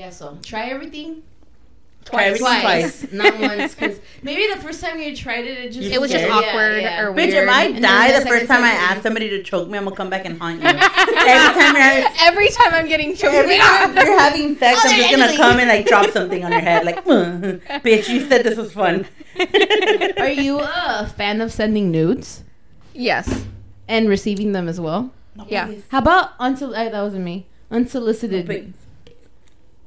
Yeah, so try everything. Twice. Not once, because maybe the first time you tried it, it was just awkward or weird. Bitch, if I die the first time I ask somebody to choke me, I'm gonna come back and haunt you. Every time I'm getting choked, every time you're having sex, I'm just gonna come and like drop something on your head, like, bitch, you said this was fun. Are you a fan of sending nudes? Yes, and receiving them as well. No, yeah. Please. How about that wasn't me. Unsolicited. No,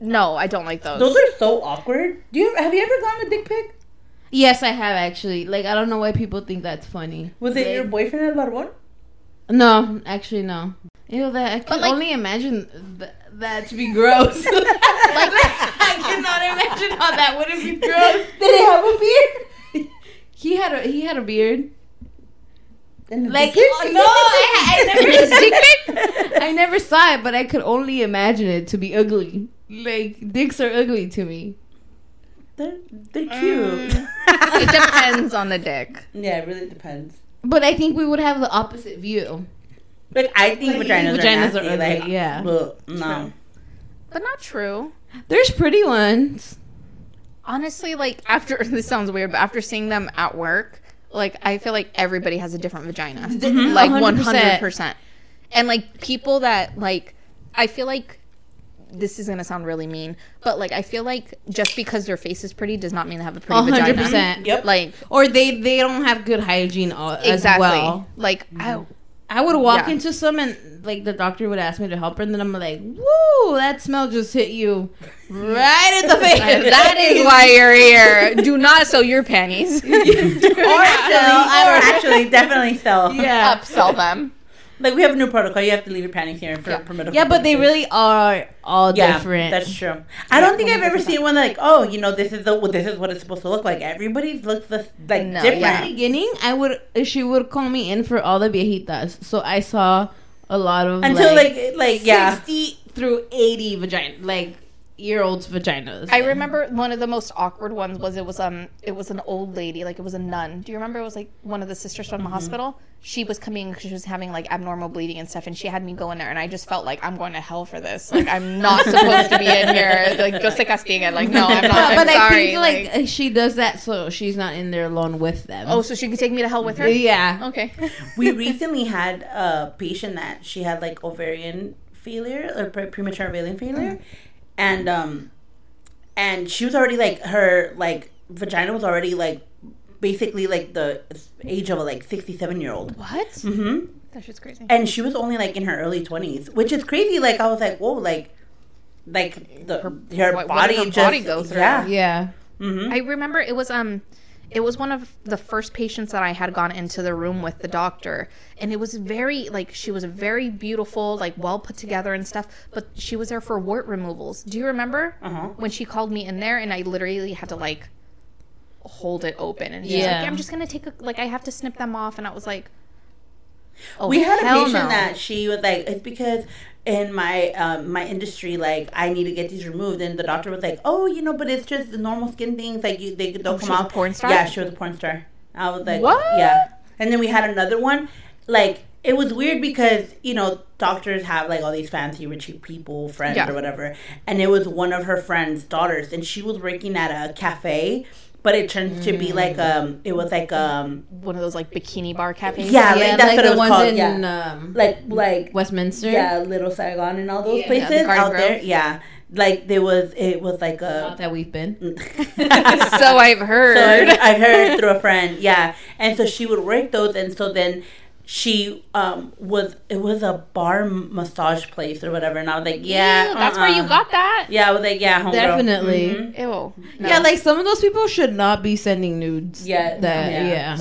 no, I don't like those. Those are so awkward. Have you ever gotten a dick pic? Yes, I have actually. Like, I don't know why people think that's funny. Was it your boyfriend El Barbón? No, actually no. You know that I can only imagine that to be gross. Like, I cannot imagine how that would have been gross. Did he have a beard? He had a beard. Like, oh, no, I never saw it, but I could only imagine it to be ugly. Like, dicks are ugly to me. They're cute. It depends on the dick. Yeah, it really depends. But I think we would have the opposite view. Like, I think vaginas are ugly. Like, yeah. Well, no. But not true. There's pretty ones. Honestly, like, this sounds weird, but after seeing them at work, like, I feel like everybody has a different vagina. Mm-hmm. Like, 100%. And, like, people that, like, I feel like, this is going to sound really mean, but, like, I feel like just because their face is pretty does not mean they have a pretty 100%. Vagina. 100%. Yep. Like, or they don't have good hygiene as well. Like, I would walk into some and, like, the doctor would ask me to help her, and then I'm like, woo, that smell just hit you right in the face. That is why you're here. Do not sell your panties. Or sell. I would actually definitely sell. Yeah. Upsell them. Like, we have a new protocol. You have to leave your panties here for permissible. Yeah, but they really are all different. That's true. I don't think I've ever seen one like, oh, you know, this is what it's supposed to look like. Everybody looks different. Yeah. At the beginning, she would call me in for all the viejitas. So I saw a lot of until like 60 through 80 vagina, like, year-olds' vaginas. I remember one of the most awkward ones was it was an old lady, like, it was a nun. Do you remember? It was like one of the sisters from the hospital. She was coming, she was having like abnormal bleeding and stuff, and she had me go in there, and I just felt like I'm going to hell for this. Like, I'm not supposed to be in here. Like, yo se castigan. Like, no, I'm not. But I think like she does that so she's not in there alone with them. Oh, so she could take me to hell with her? Yeah. Okay. We recently had a patient that she had like ovarian failure or premature ovarian failure. And she was already like her like vagina was already like basically like the age of a like 67-year-old. What? Mm-hmm. That shit's crazy. And she was only like in her early 20s, which is crazy. Like, I was like, whoa, like her body goes through. Yeah. Mm-hmm. I remember it was one of the first patients that I had gone into the room with the doctor, and it was very, like, she was very beautiful, like, well put together and stuff, but she was there for wart removals. Do you remember when she called me in there, and I literally had to, like, hold it open, and she's like, I'm just going to take a, like, I have to snip them off, and I was like, oh, we had a patient that she was like, it's because in my my industry, like, I need to get these removed, and the doctor was like, oh, you know, but it's just the normal skin things, like, you, they don't come out. Porn star? Yeah, she was a porn star. I was like, what? Yeah. And then we had another one, like, it was weird because, you know, doctors have like all these fancy rich people friends or whatever, and it was one of her friend's daughters, and she was working at a cafe. But it turns to be like it was like one of those like bikini bar cafes. Yeah, like that's like what it was called. In, like Westminster. Yeah, Little Saigon and all those places out Grove. There. Yeah, like it was like a not that we've been. So I've heard. So I heard through a friend. Yeah, and so she would work those, and so then she was a bar massage place or whatever, and I was like, that's where you got that. I was like, homegirl. Definitely. Mm-hmm. Ew. No. Like, some of those people should not be sending nudes. So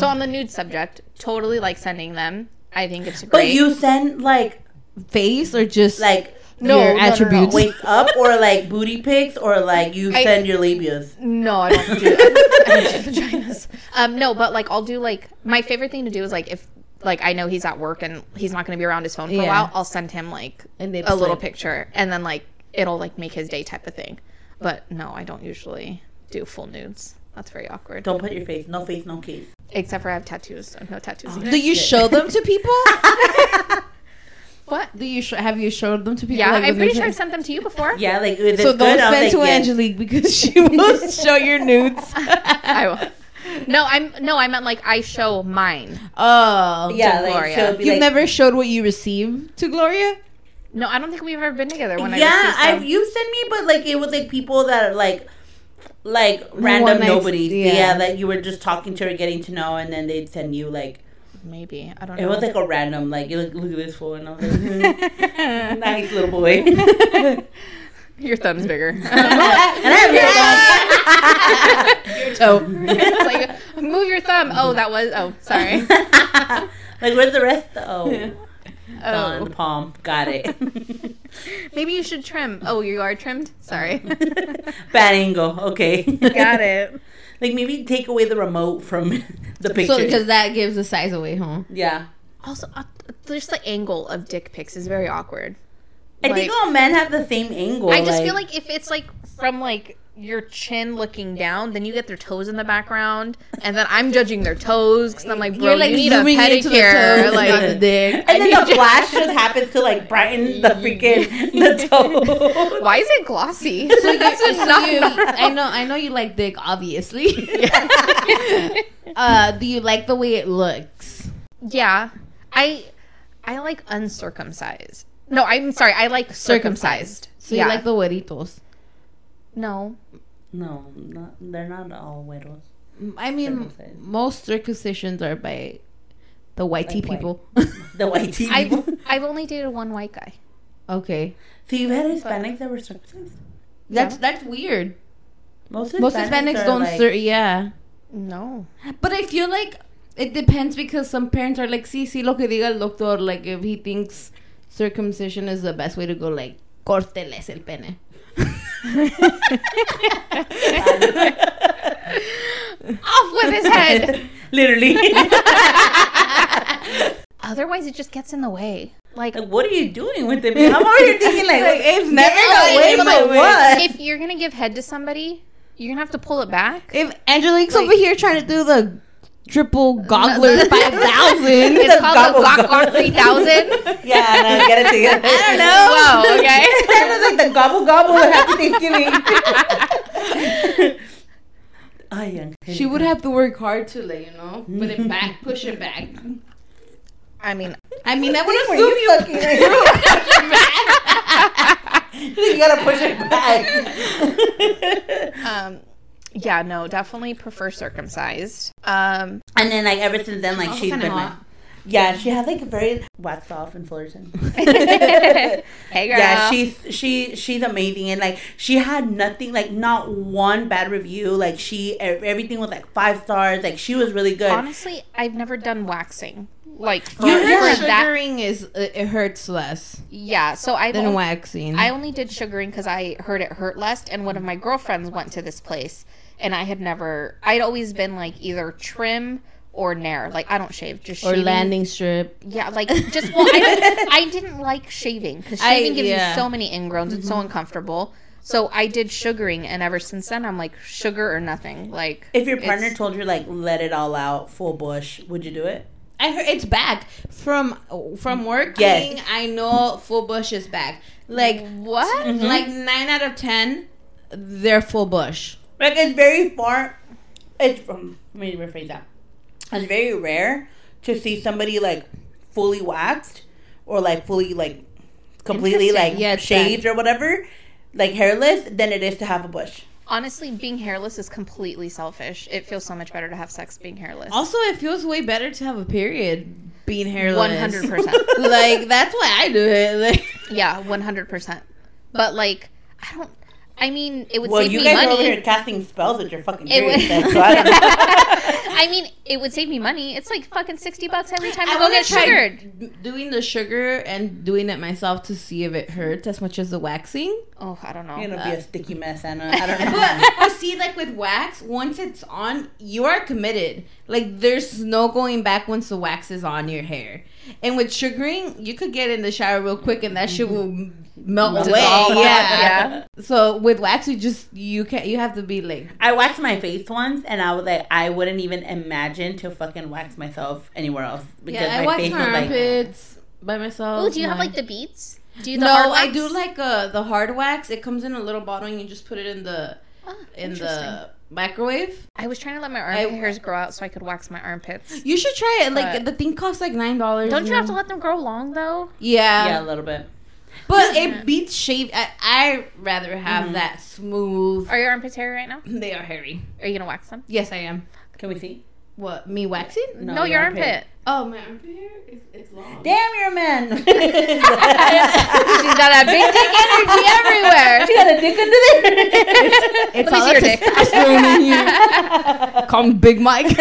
on the nude subject, totally like sending them. I think it's great. But you send like face or just like attributes, wake up, or like booty pics, or like you send your labias. No, I don't do that. I don't do vaginas. No, but like I'll do like my favorite thing to do is like if. Like, I know he's at work and he's not going to be around his phone for a while. I'll send him, like, a little picture. And then, like, it'll, like, make his day type of thing. But, no, I don't usually do full nudes. That's very awkward. Don't put your face. No face, no case. Except for I have tattoos. So no tattoos. Do you show them to people? What? Have you showed them to people? Yeah, like, I'm pretty sure I've sent them to you before. Yeah, like so those sent to Angelique because she will show your nudes. I will. No, I meant like I show mine. Oh, yeah, to like, Gloria. You've never showed what you receive to Gloria? No, I don't think we've ever been together when I received. Yeah, you've sent me, but like it was like people that are like random nobody. Yeah, that you were just talking to or getting to know, and then they'd send you like. Maybe I don't know. It was like a random, like you look at this fool, and I was like, nice little boy. Your thumb's bigger, and I have your thumb. Your toe. It's like move your thumb. Oh, that was. Oh, sorry. Like where's the rest? Oh, palm. Got it. Maybe you should trim. Oh, you are trimmed. Sorry. Bad angle. Okay. Got it. Like, maybe take away the remote from the picture. So, because that gives the size away, huh? Yeah. Also, just the angle of dick pics is very awkward. I think all men have the same angle. I just feel like if it's, like, from, like, your chin looking down, then you get their toes in the background, and then I'm judging their toes, because I'm like, bro, you need a pedicure. Like, the dick. And then the flash just happens to, like, brighten the freaking the toe. Why is it glossy? So I know you like dick, obviously. Yeah. Do you like the way it looks? Yeah. I like uncircumcised. No, I'm sorry. I like circumcised. So you like the hueritos. No, they're not all widows. I mean, most circumcisions are by the whitey people. The whitey people? I've only dated one white guy. Okay. So you've had Hispanics that were circumcised? That's weird. Most Hispanics don't yeah. No. But I feel like it depends because some parents are like, sí, lo que diga el doctor. Like, if he thinks circumcision is the best way to go, like, córteles el pene. Off with his head, literally. Otherwise, it just gets in the way. Like what are you doing with it? How are you thinking? Like it's never in the way, but what? If you're gonna give head to somebody, you're gonna have to pull it back. If Angelique's over here trying to do the triple goggler 5000, it's called the goggler 3000. Yeah, no, get it together. I don't know. Wow, okay. That was like the gobble gobble happy Thanksgiving. Oh, yeah. She would have to work hard to, like, you know, put it back, push it back. I mean, I would assume you fucking you gotta push it back. Yeah, no, definitely prefer circumcised. And then, like, ever since then, like, she's been hot. Yeah, she had, like, a very wax off and Fullerton. Hey, girl. Yeah, she's amazing. And, like, she had nothing, like, not one bad review. Like, everything was, like, 5 stars. Like, she was really good. Honestly, I've never done waxing. Like, sugaring is, it hurts less. Yeah, so than waxing. I only did sugaring because I heard it hurt less. And one of my girlfriends went to this place. And I'd always been like either trim or nair. Like, I don't shave, just shaving. Or landing strip. Yeah, like, just, well, I didn't like shaving because shaving gives you so many ingrowns. Mm-hmm. It's so uncomfortable. So I did sugaring, and ever since then, I'm like, sugar or nothing. Like, if your partner told you, like, let it all out, full bush, would you do it? I heard it's back from working. Yes. I know full bush is back. Like, what? Mm-hmm. Like, 9 out of 10, they're full bush. Like, it's very far. Let me rephrase that. It's very rare to see somebody, like, fully waxed or, like, fully, like, completely, like, shaved or whatever, like, hairless, than it is to have a bush. Honestly, being hairless is completely selfish. It feels so much better to have sex being hairless. Also, it feels way better to have a period being hairless. 100%. Like, that's why I do it. Like. Yeah, 100%. But, like, it would save me money. Well, you guys are over here casting spells with your fucking period. It would save me money. It's like fucking $60 every time I go get sugared. Doing the sugar and doing it myself to see if it hurts as much as the waxing. Oh, I don't know. It'll be a sticky mess, Anna. I don't know. But see, like with wax, once it's on, you are committed. Like there's no going back once the wax is on your hair. And with sugaring, you could get in the shower real quick and that shit will melt away. Yeah. So with wax, you have to be like. I waxed my face once, and I was like, I wouldn't even imagine to fucking wax myself anywhere else because my face was like. by myself. Oh, do you have like the beads? Do you hard wax? No, I do like the hard wax. It comes in a little bottle and you just put it in the microwave. I was trying to let my hairs grow out so I could wax my armpits. You should try it. Like the thing costs like $9. Don't you have to let them grow long though? Yeah. Yeah, a little bit. But it beats shave. I rather have that smooth. Are your armpits hairy right now? They are hairy. Are you gonna wax them? Yes, I am. Can we see? What, me waxing? No, your armpit. Oh, my armpit hair is long. Damn, you're a man. She's got that big dick energy everywhere. She got a dick under there. It's all your dick. You. Call me Big Mike.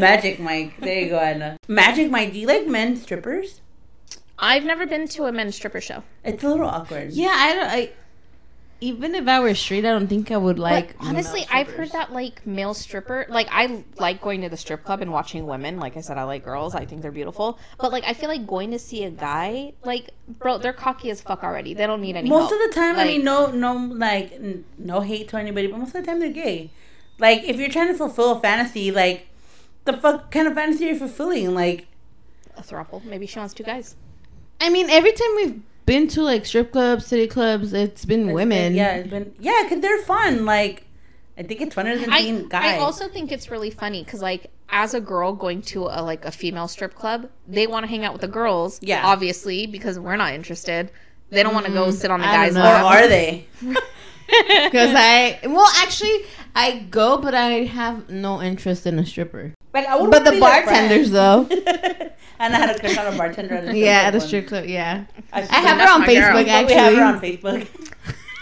Magic Mike. There you go, Anna. Magic Mike. Do you like men strippers? I've never been to a men's stripper show. It's a little awkward. Yeah, even if I were straight, I don't think I would like. But honestly, I've heard that like male stripper, like I like going to the strip club and watching women. Like I said, I like girls. I think they're beautiful. But like I feel like going to see a guy, like bro, they're cocky as fuck already. They don't need any. Most help. Of the time, like, I mean, no hate to anybody, but most of the time they're gay. Like if you're trying to fulfill a fantasy, like the fuck kind of fantasy you're fulfilling, like a throuple. Maybe she wants two guys. I mean, every time we've been to like strip clubs, city clubs, it's women. Because they're fun. Like, I think it's funner than being guys. I also think it's really funny because, like, as a girl going to a female strip club, they want to hang out with the girls. Yeah, obviously, because we're not interested. They don't want to go sit on the guys' lap. Or are they? Because I go, but I have no interest in a stripper. But the bartenders, though. And I had a crush on a bartender at a strip club. Yeah. I have her on Facebook, actually. We have her on Facebook.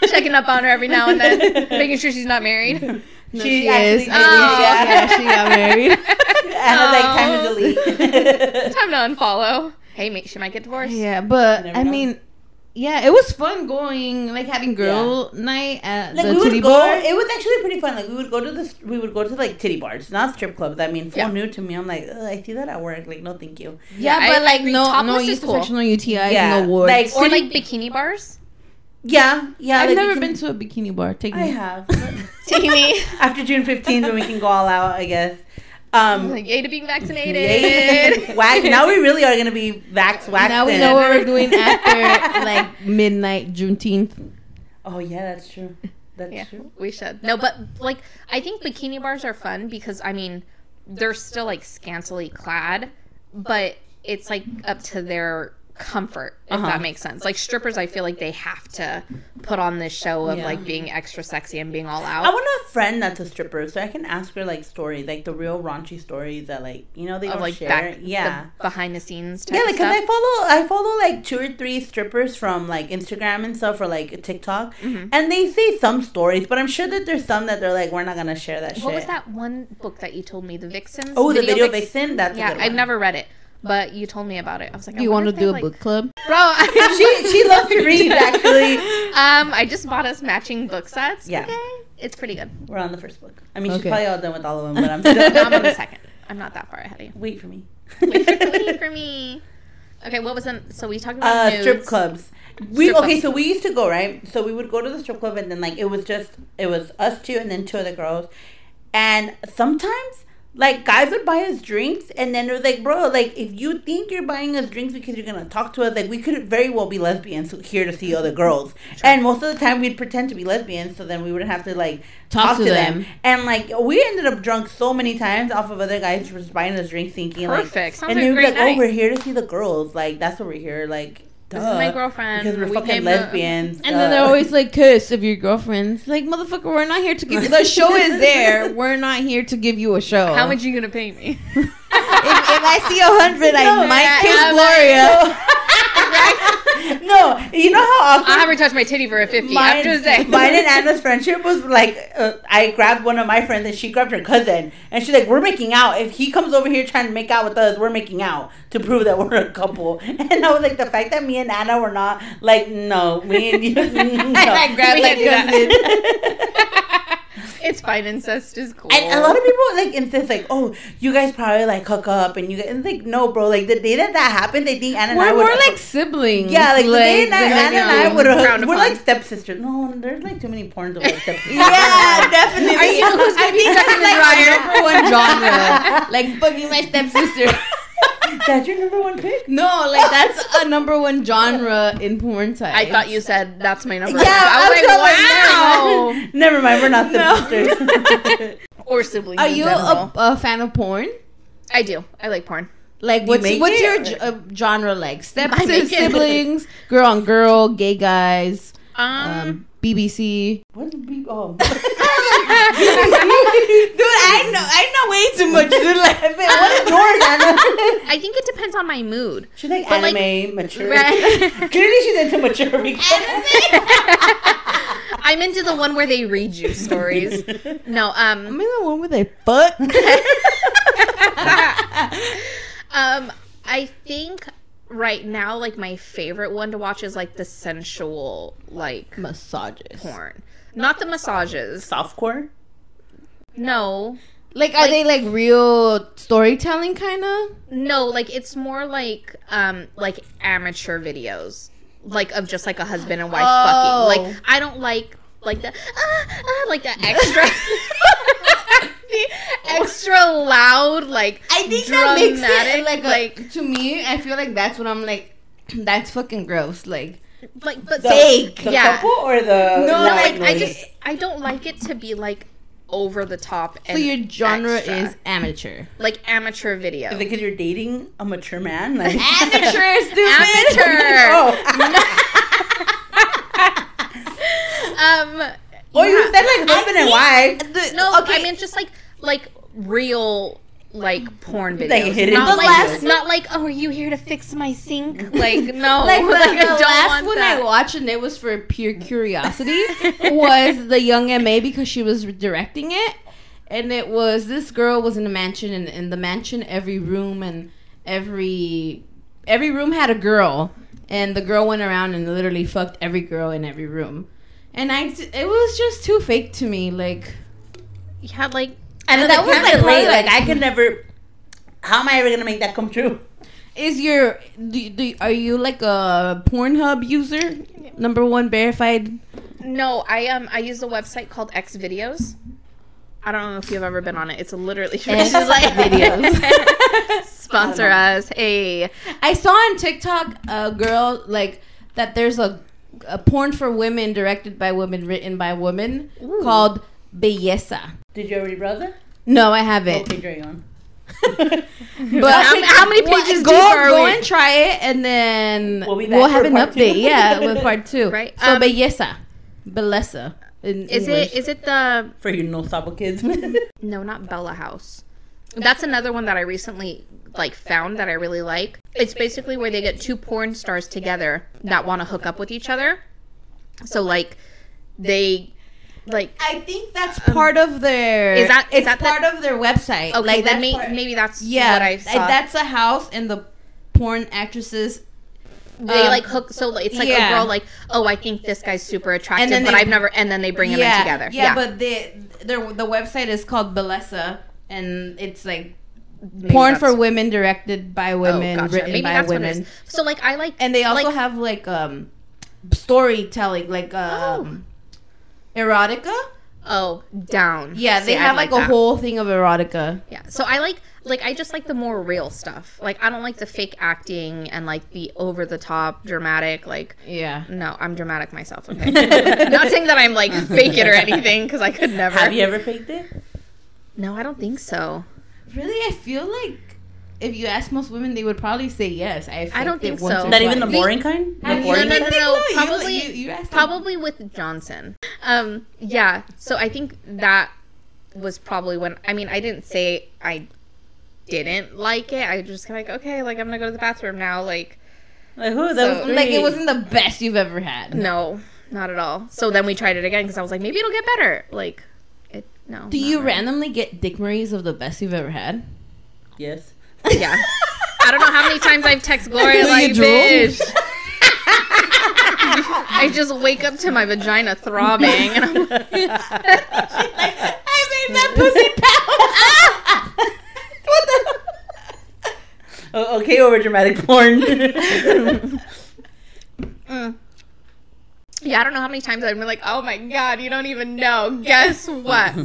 Checking up on her every now and then. Making sure she's not married. No, she is. Yeah, she got married. Anna's like, time to delete. Time to unfollow. Hey, she might get divorced. Yeah, but, I mean... Yeah, it was fun going, like having girl night at the titty bar. It was actually pretty fun. Like we would go to like titty bars, not strip clubs. I mean, new to me. I'm like, I see that at work. Like, no, thank you. Yeah, but like no intersectional UTIs, no warts, or like bikini bars. Yeah. I've never been to a bikini bar. Take me. I have. Take me after June 15th when we can go all out. I guess. Yay to being vaccinated. Wax. Now we really are going to be waxing. Now we know what we're doing after like midnight Juneteenth. Oh, yeah, that's true. We should. No, but like I think bikini bars are fun because, I mean, they're still like scantily clad, but it's like up to their comfort, if that makes sense. Like strippers, I feel like they have to put on this show of like being extra sexy and being all out. I want a friend that's a stripper so I can ask her like stories, like the real raunchy stories that like, you know, they don't like share. The behind the scenes type stuff. Because I follow like 2 or 3 strippers from like Instagram and stuff or like TikTok, and they say some stories, but I'm sure that there's some that they're like, we're not gonna share that. What was that one book that you told me, The Vixens? Oh, the Video Vixen. That's a good one. I've never read it. But you told me about it. I was like, you want to do a book club? Bro, she loves to read, actually. I just bought us matching book sets. Yeah. Okay. It's pretty good. We're on the first book. I mean, she's probably all done with all of them, but I'm still I'm on the second. I'm not that far ahead of you. Wait for me. Wait for me. Okay, what was the... So we talked about nudes. Strip clubs. So we used to go, right? So we would go to the strip club, and then, like, it was us two and then 2 other girls. And sometimes... Like, guys would buy us drinks, and then it was like, bro, like, if you think you're buying us drinks because you're going to talk to us, like, we could very well be lesbians here to see other girls. Sure. And most of the time, we'd pretend to be lesbians, so then we wouldn't have to, like, talk to them. And, like, we ended up drunk so many times off of other guys just buying us drinks thinking, perfect. Like... Perfect. And they would be like, night. Oh, we're here to see the girls. Like, that's what we're here. Like, duh. This is my girlfriend. Because we're fucking lesbians. And then they're always like, kiss if your girlfriend's. Like, motherfucker, we're not here to give you. The show is there. We're not here to give you a show. How much are you going to pay me? if I see 100, I might kiss Gloria. No, you know how often. I'll have her touch my titty for a 50. I'm just saying. Mine and Anna's friendship was like, I grabbed one of my friends and she grabbed her cousin. And she's like, we're making out. If he comes over here trying to make out with us, we're making out to prove that we're a couple. And I was like, the fact that me and Anna were not like, no, me and you. No. And I grabbed my cousin. It's fine. Incest is cool. And a lot of people like insist, like, oh, you guys probably like hook up, and you guys, and it's like, no, bro. Like the day that happened, they think Anna and I would. We're like siblings. Yeah, like the day that Anna and I would hook. We're like stepsisters. No, there's like too many porns over stepsisters. Yeah, definitely. Are you supposed to be like my number one genre? Like fucking my stepsister. That's your number one pick? No, like that's a number one genre in porn type. I thought you said that's my number one. Yeah, I was like, wow. Never mind, we're not sisters. Or siblings. Are you a fan of porn? I do. I like porn. Like, what's your genre like? Stepsisters, siblings, girl on girl, gay guys, BBC. What is BBC? Oh. Dude, I know way too much. Dude, like, what is yours, Anna? I think it depends on my mood. She's like but anime, like, mature. Right. Clearly, she's into mature. Anime? I'm into the one where they read you stories. No, I'm into the one where they fuck. I think right now, like, my favorite one to watch is, like, the sensual, like, massages porn. Not the massages. Softcore? No. Like, are they, like, real storytelling, kind of? No, like, it's more like amateur videos. Like, of just, like, a husband and wife fucking. Like, I don't like the, like the extra... extra loud, like, I think dramatic, that makes it like to me, I feel like that's what I'm like. That's fucking gross, like but fake. The yeah. couple or the no, like noise. I don't like it to be like over the top. And so your genre extra. Is amateur, like amateur video. Because you're dating a mature man, like amateur, stupid amateur. Or you said like husband and wife. No, okay. I mean just like real like porn videos. Like hidden. Not like, oh, are you here to fix my sink? Like no. like the last one I watched, and it was for pure curiosity, was the Young M.A. because she was directing it, and it was this girl was in a mansion, and in the mansion every room and every room had a girl, and the girl went around and literally fucked every girl in every room. And it was just too fake to me. Like, you had like, and that was like late. Like, I could never. How am I ever gonna make that come true? Are you like a Pornhub user? Number one verified. No, I use a website called X Videos. I don't know if you've ever been on it. It's literally X like videos. Sponsor us, hey. I saw on TikTok a girl like that. There's a porn for women, directed by women, written by women, ooh, called Belleza. Did you already browse? No, I haven't. Okay, carry on. But how many pages do go and try it, and then we'll have an update. Two. Yeah, with part two. Right. So Belleza. Is it the for you no sabo kids? No, not Bella House. That's another one that I recently like found that I really like. It's basically where they get two porn stars together that want to hook up with each other. So like they like I think that's part of their of their website. Okay, like then maybe that's what I saw. That's a house and the porn actresses they like hook, so it's like a girl like, oh, I think this guy's super attractive, but I've never, and then they bring him in together. Yeah, but the website is called Belleza, and it's like maybe porn for women, directed by women, written maybe by women. So like I like, and they also like, have like storytelling, like erotica. Oh, down. Yeah, they have like a whole thing of erotica. Yeah, so I like I just like the more real stuff. Like I don't like the fake acting and like the over the top dramatic. Like no, I'm dramatic myself. Okay, not saying that I'm like fake it or anything because I could never. Have you ever faked it? No, I don't think so. Really, I feel like if you ask most women, they would probably say yes. I don't think so. Not even the boring kind? The boring kind? No, probably with Johnson. Yeah, so I think that was probably when... I mean, I didn't say I didn't like it. I just kind of like, okay, like, I'm going to go to the bathroom now. Like who? That was like, it wasn't the best you've ever had. No, not at all. So then we tried it again because I was like, maybe it'll get better. Like... No. Do you randomly get Dick Marie's of the best you've ever had? Yes. Yeah. I don't know how many times I've texted Gloria like, bitch. I just wake up to my vagina throbbing, and I'm like, I made that pussy pound. What the? Oh, okay, over dramatic porn. Yeah, I don't know how many times I've been like, oh my God, you don't even know. Guess what?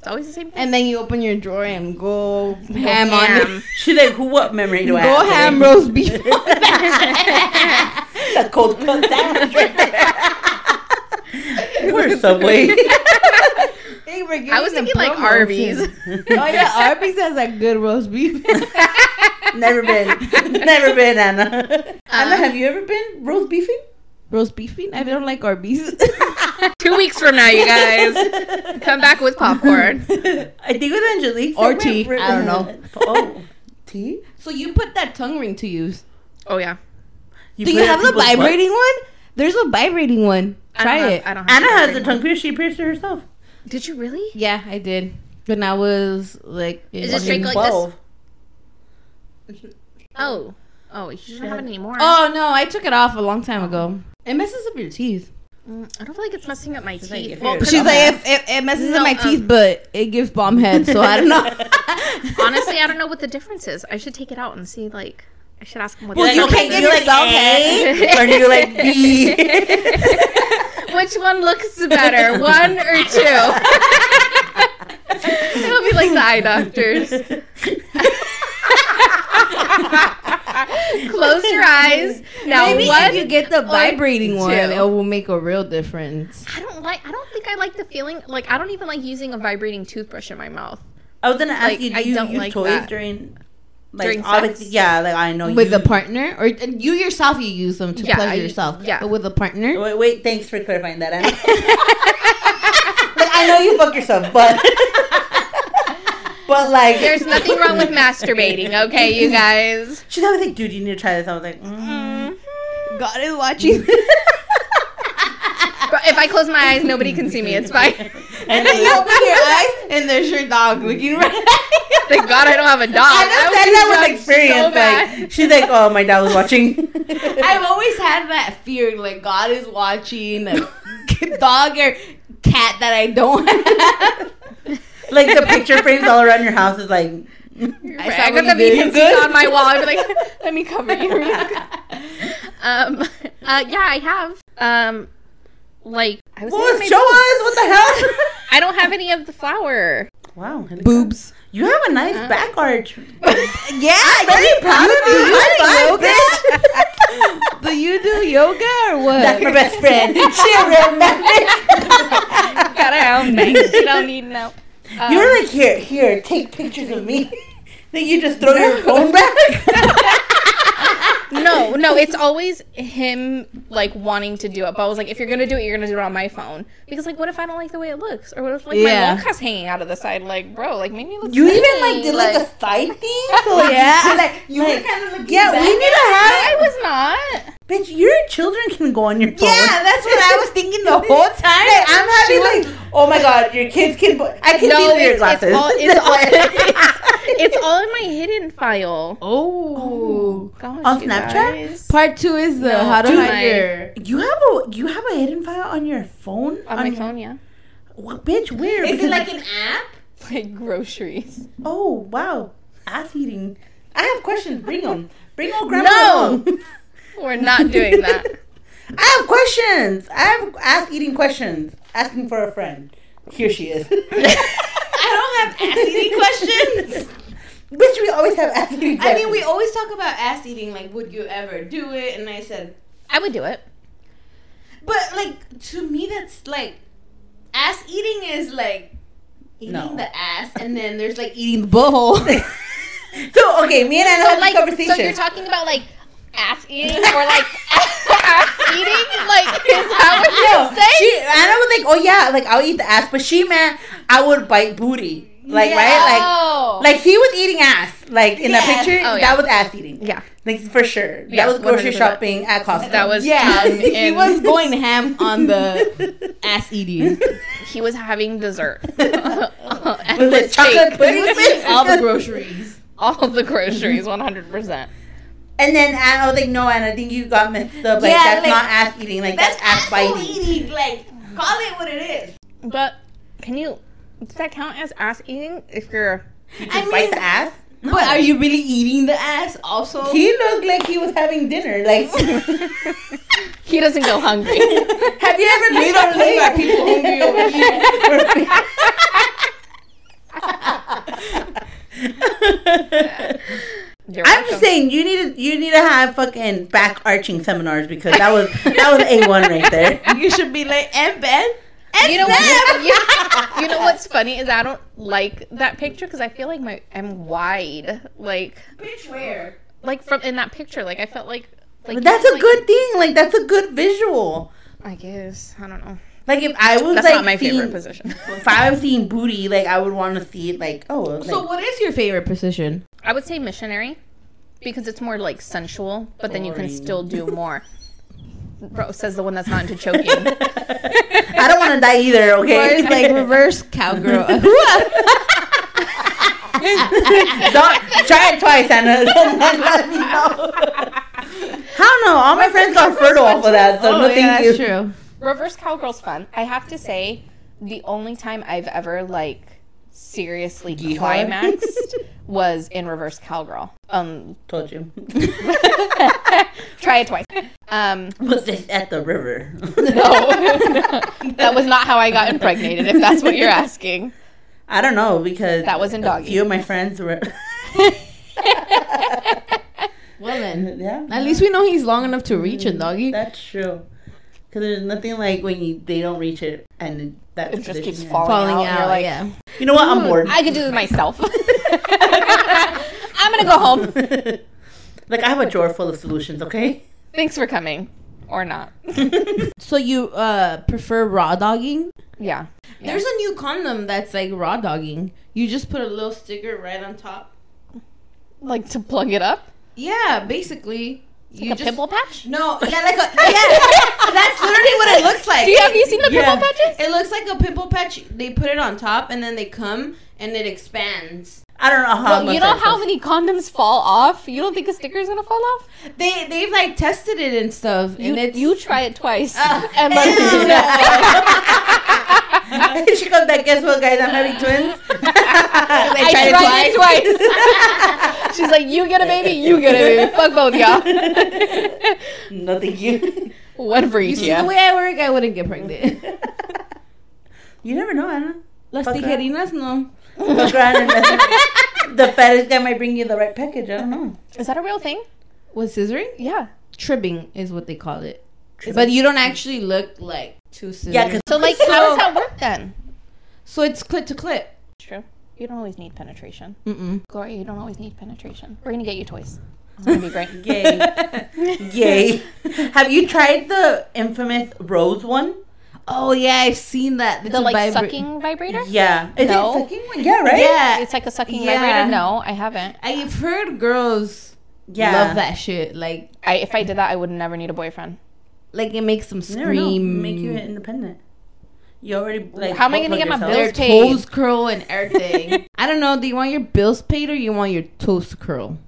It's always the same thing. And then you open your drawer and go ham on it. She's like, what memory do I have? Go ham roast beef. The cold cut sandwich. We're Subway. I was thinking like Arby's. Oh yeah, Arby's has a good roast beef. Never been, Anna. Anna, have you ever been roast beefing? Roast beefing? I don't like Arby's. 2 weeks from now, you guys. Come back with popcorn. I think with Angelique. Or tea. I don't know. Oh, tea? So you put that tongue ring to use. Oh, yeah. Do you have the vibrating one? There's a vibrating one. Try it. Anna has the tongue pierced. She pierced it herself. Did you really? Yeah, I did. When I was like... Is it straight like this? Oh. Oh, you shouldn't have it anymore. Oh, no. I took it off a long time ago. It messes up your teeth. I don't feel like it's messing up my teeth. Well, she's like, it messes up my teeth, but it gives bomb head, so I don't know. Honestly, I don't know what the difference is. I should take it out and see, like... I should ask him what... Well, you can't give yourself head, or do you like B? Which one looks better, one or two? It'll be like the eye doctors. Close your eyes. Now, maybe if you get the vibrating one, it will make a real difference. I don't think I like the feeling. Like, I don't even like using a vibrating toothbrush in my mouth. I was gonna ask you, do you use toys during? Like, obviously, yeah, like I know with a partner, or you yourself, you use them to pleasure yourself. Yeah, but with a partner. Wait, thanks for clarifying that. Like, I know you fuck yourself, but like, there's nothing wrong with masturbating. Okay, you guys. She's always like, dude, you need to try this. I was like, God is watching. But if I close my eyes, nobody can see me. It's fine. And then you open your eyes, and there's your dog looking right at you. Thank God I don't have a dog. I was experienced. So like, she's like, oh, my dog was watching. I've always had that fear, like, God is watching. A dog or cat that I don't have. Like, the picture frames all around your house is like... I got the meetings on my wall. I'd be like, let me cover you. Yeah, I have. Like, I was show us what the hell. I don't have any of the flower. Wow, boobs. You have a nice back arch. Yeah, I'm very proud of you. Do you do yoga or what? That's my best friend. She'll remember. Gotta help me. You don't need no. You're like, here, take pictures of me. Then you just throw your phone back. No, it's always him, like, wanting to do it. But I was like, if you're going to do it, you're going to do it on my phone. Because, like, what if I don't like the way it looks? Or what if, like, my long cut's hanging out of the side? Like, bro, like, maybe it looks... You even, like, did, like, a side thing? So, like, yeah. Like, you were kind of looking back. Yeah, we need to have... No, I was not. Bitch, your children can go on your phone. Yeah, that's what I was thinking the whole time. Like, I'm having, like, oh, my God, your kids can... I can see their glasses. It's all in my hidden file. Oh. Gosh, on Snapchat? Guys. Part 2 is how to hide your... You have a hidden file on your phone? On my phone, yeah. Well, bitch, where? Is it like an app? Like groceries. Oh, wow. Ass eating. I have questions. Bring them. Bring old grandma home. We're not doing that. I have questions. I have ass eating questions. Asking for a friend. Here she is. I don't have ass eating questions. Bitch, we always have ass eating questions. I mean, we always talk about ass eating, like, would you ever do it? And I said, I would do it. But, like, to me, that's, like, ass eating is, like, eating the ass, and then there's, like, eating the butthole. So, okay, me and Anna had this conversation. So you're talking about, like, ass eating or like ass eating, like, is that what you're saying? Anna was like, oh yeah, like I'll eat the ass, but she meant I would bite booty, like right, like he was eating ass, like in the picture. Oh, yeah. That was ass eating, yeah, like for sure. Yeah, that was grocery shopping at Costco. That was he was going ham on the ass eating. He was having dessert with chocolate pudding, all the groceries, 100%. And then I was like, no, and I think you got mixed up. Like, that's like, not ass eating. Like, that's ass biting. Eating. Like, call it what it is. But does that count as ass eating if you bite the ass? No. But are you really eating the ass also? He looked like he was having dinner. Like, he doesn't go hungry. Have you ever made a plate? People hungry over here. saying you need to have fucking back arching seminars, because that was A1 right there. You should be like, and Ben. And you know what's funny is I don't like that picture because I feel like I'm wide. Like, bitch, where? Like from in that picture, like I felt like that's a good thing. Like that's a good visual. I guess I don't know. Like if I was that's like not my favorite position. If I was seeing booty, like I would want to see it. Like oh. Like, so what is your favorite position? I would say missionary, because it's more like sensual, but then you can still do more. Bro, says the one that's not into choking. I don't want to die either, okay? Or it's like reverse cowgirl. Don't try it twice, Anna. Don't let me know. How no? All my friends are fertile off of that, so no thank you. That's true. Reverse cowgirl's fun. I have to say, the only time I've ever like seriously climaxed was in reverse cowgirl. Told you. Try it twice. Was this at the river? No. That was not how I got impregnated, if that's what you're asking. I don't know, because that was in doggy. A few of my friends were... Well then, yeah. At least we know he's long enough to reach a doggy. That's true. Because there's nothing like when they don't reach it and that it just keeps falling out. You're like, yeah. You know what? I'm bored. I could do this myself. I'm gonna go home. Like I have a drawer full of solutions. Okay. Thanks for coming, or not. So you prefer raw dogging? Yeah. There's a new condom that's like raw dogging. You just put a little sticker right on top, like to plug it up. Yeah, basically. Like you a pimple patch? No, yeah, like that's literally what it looks like. Have you seen the pimple patches? It looks like a pimple patch. They put it on top, and then they come, and it expands. I don't know how. Well, you know how many condoms fall off? You don't think a sticker's gonna fall off? They've like tested it and stuff. You try it twice. And like, she comes back. Guess what, guys? I'm having twins. I tried it twice. She's like, you get a baby, you get a baby. Fuck both y'all. No, thank you. One for each. You see the way I work, I wouldn't get pregnant. You never know, Anna. Las tijerinas, no. The fetish guy might bring you the right package. I don't know. Is that a real thing? With scissoring? Yeah. Tribbing is what they call it. Tribbing. But you don't actually look like two scissors. Yeah, so like, how does that work then? So it's clit to clit. True. You don't always need penetration. Mm-mm. Gloria, you don't always need penetration. We're going to get you toys. It's going to be great. Yay. Yay. Have you tried the infamous rose one? Oh, yeah, I've seen that. It's the, like, sucking vibrator? Yeah. Is it sucking one? Yeah, right? Yeah. It's like a sucking vibrator? No, I haven't. I've heard girls love that shit. Like, if I did that, I would never need a boyfriend. Like, it makes them scream. No, make you independent. You already, like, how am I gonna get my bills paid? Their toes curl and everything. I don't know. Do you want your bills paid or you want your toes curl?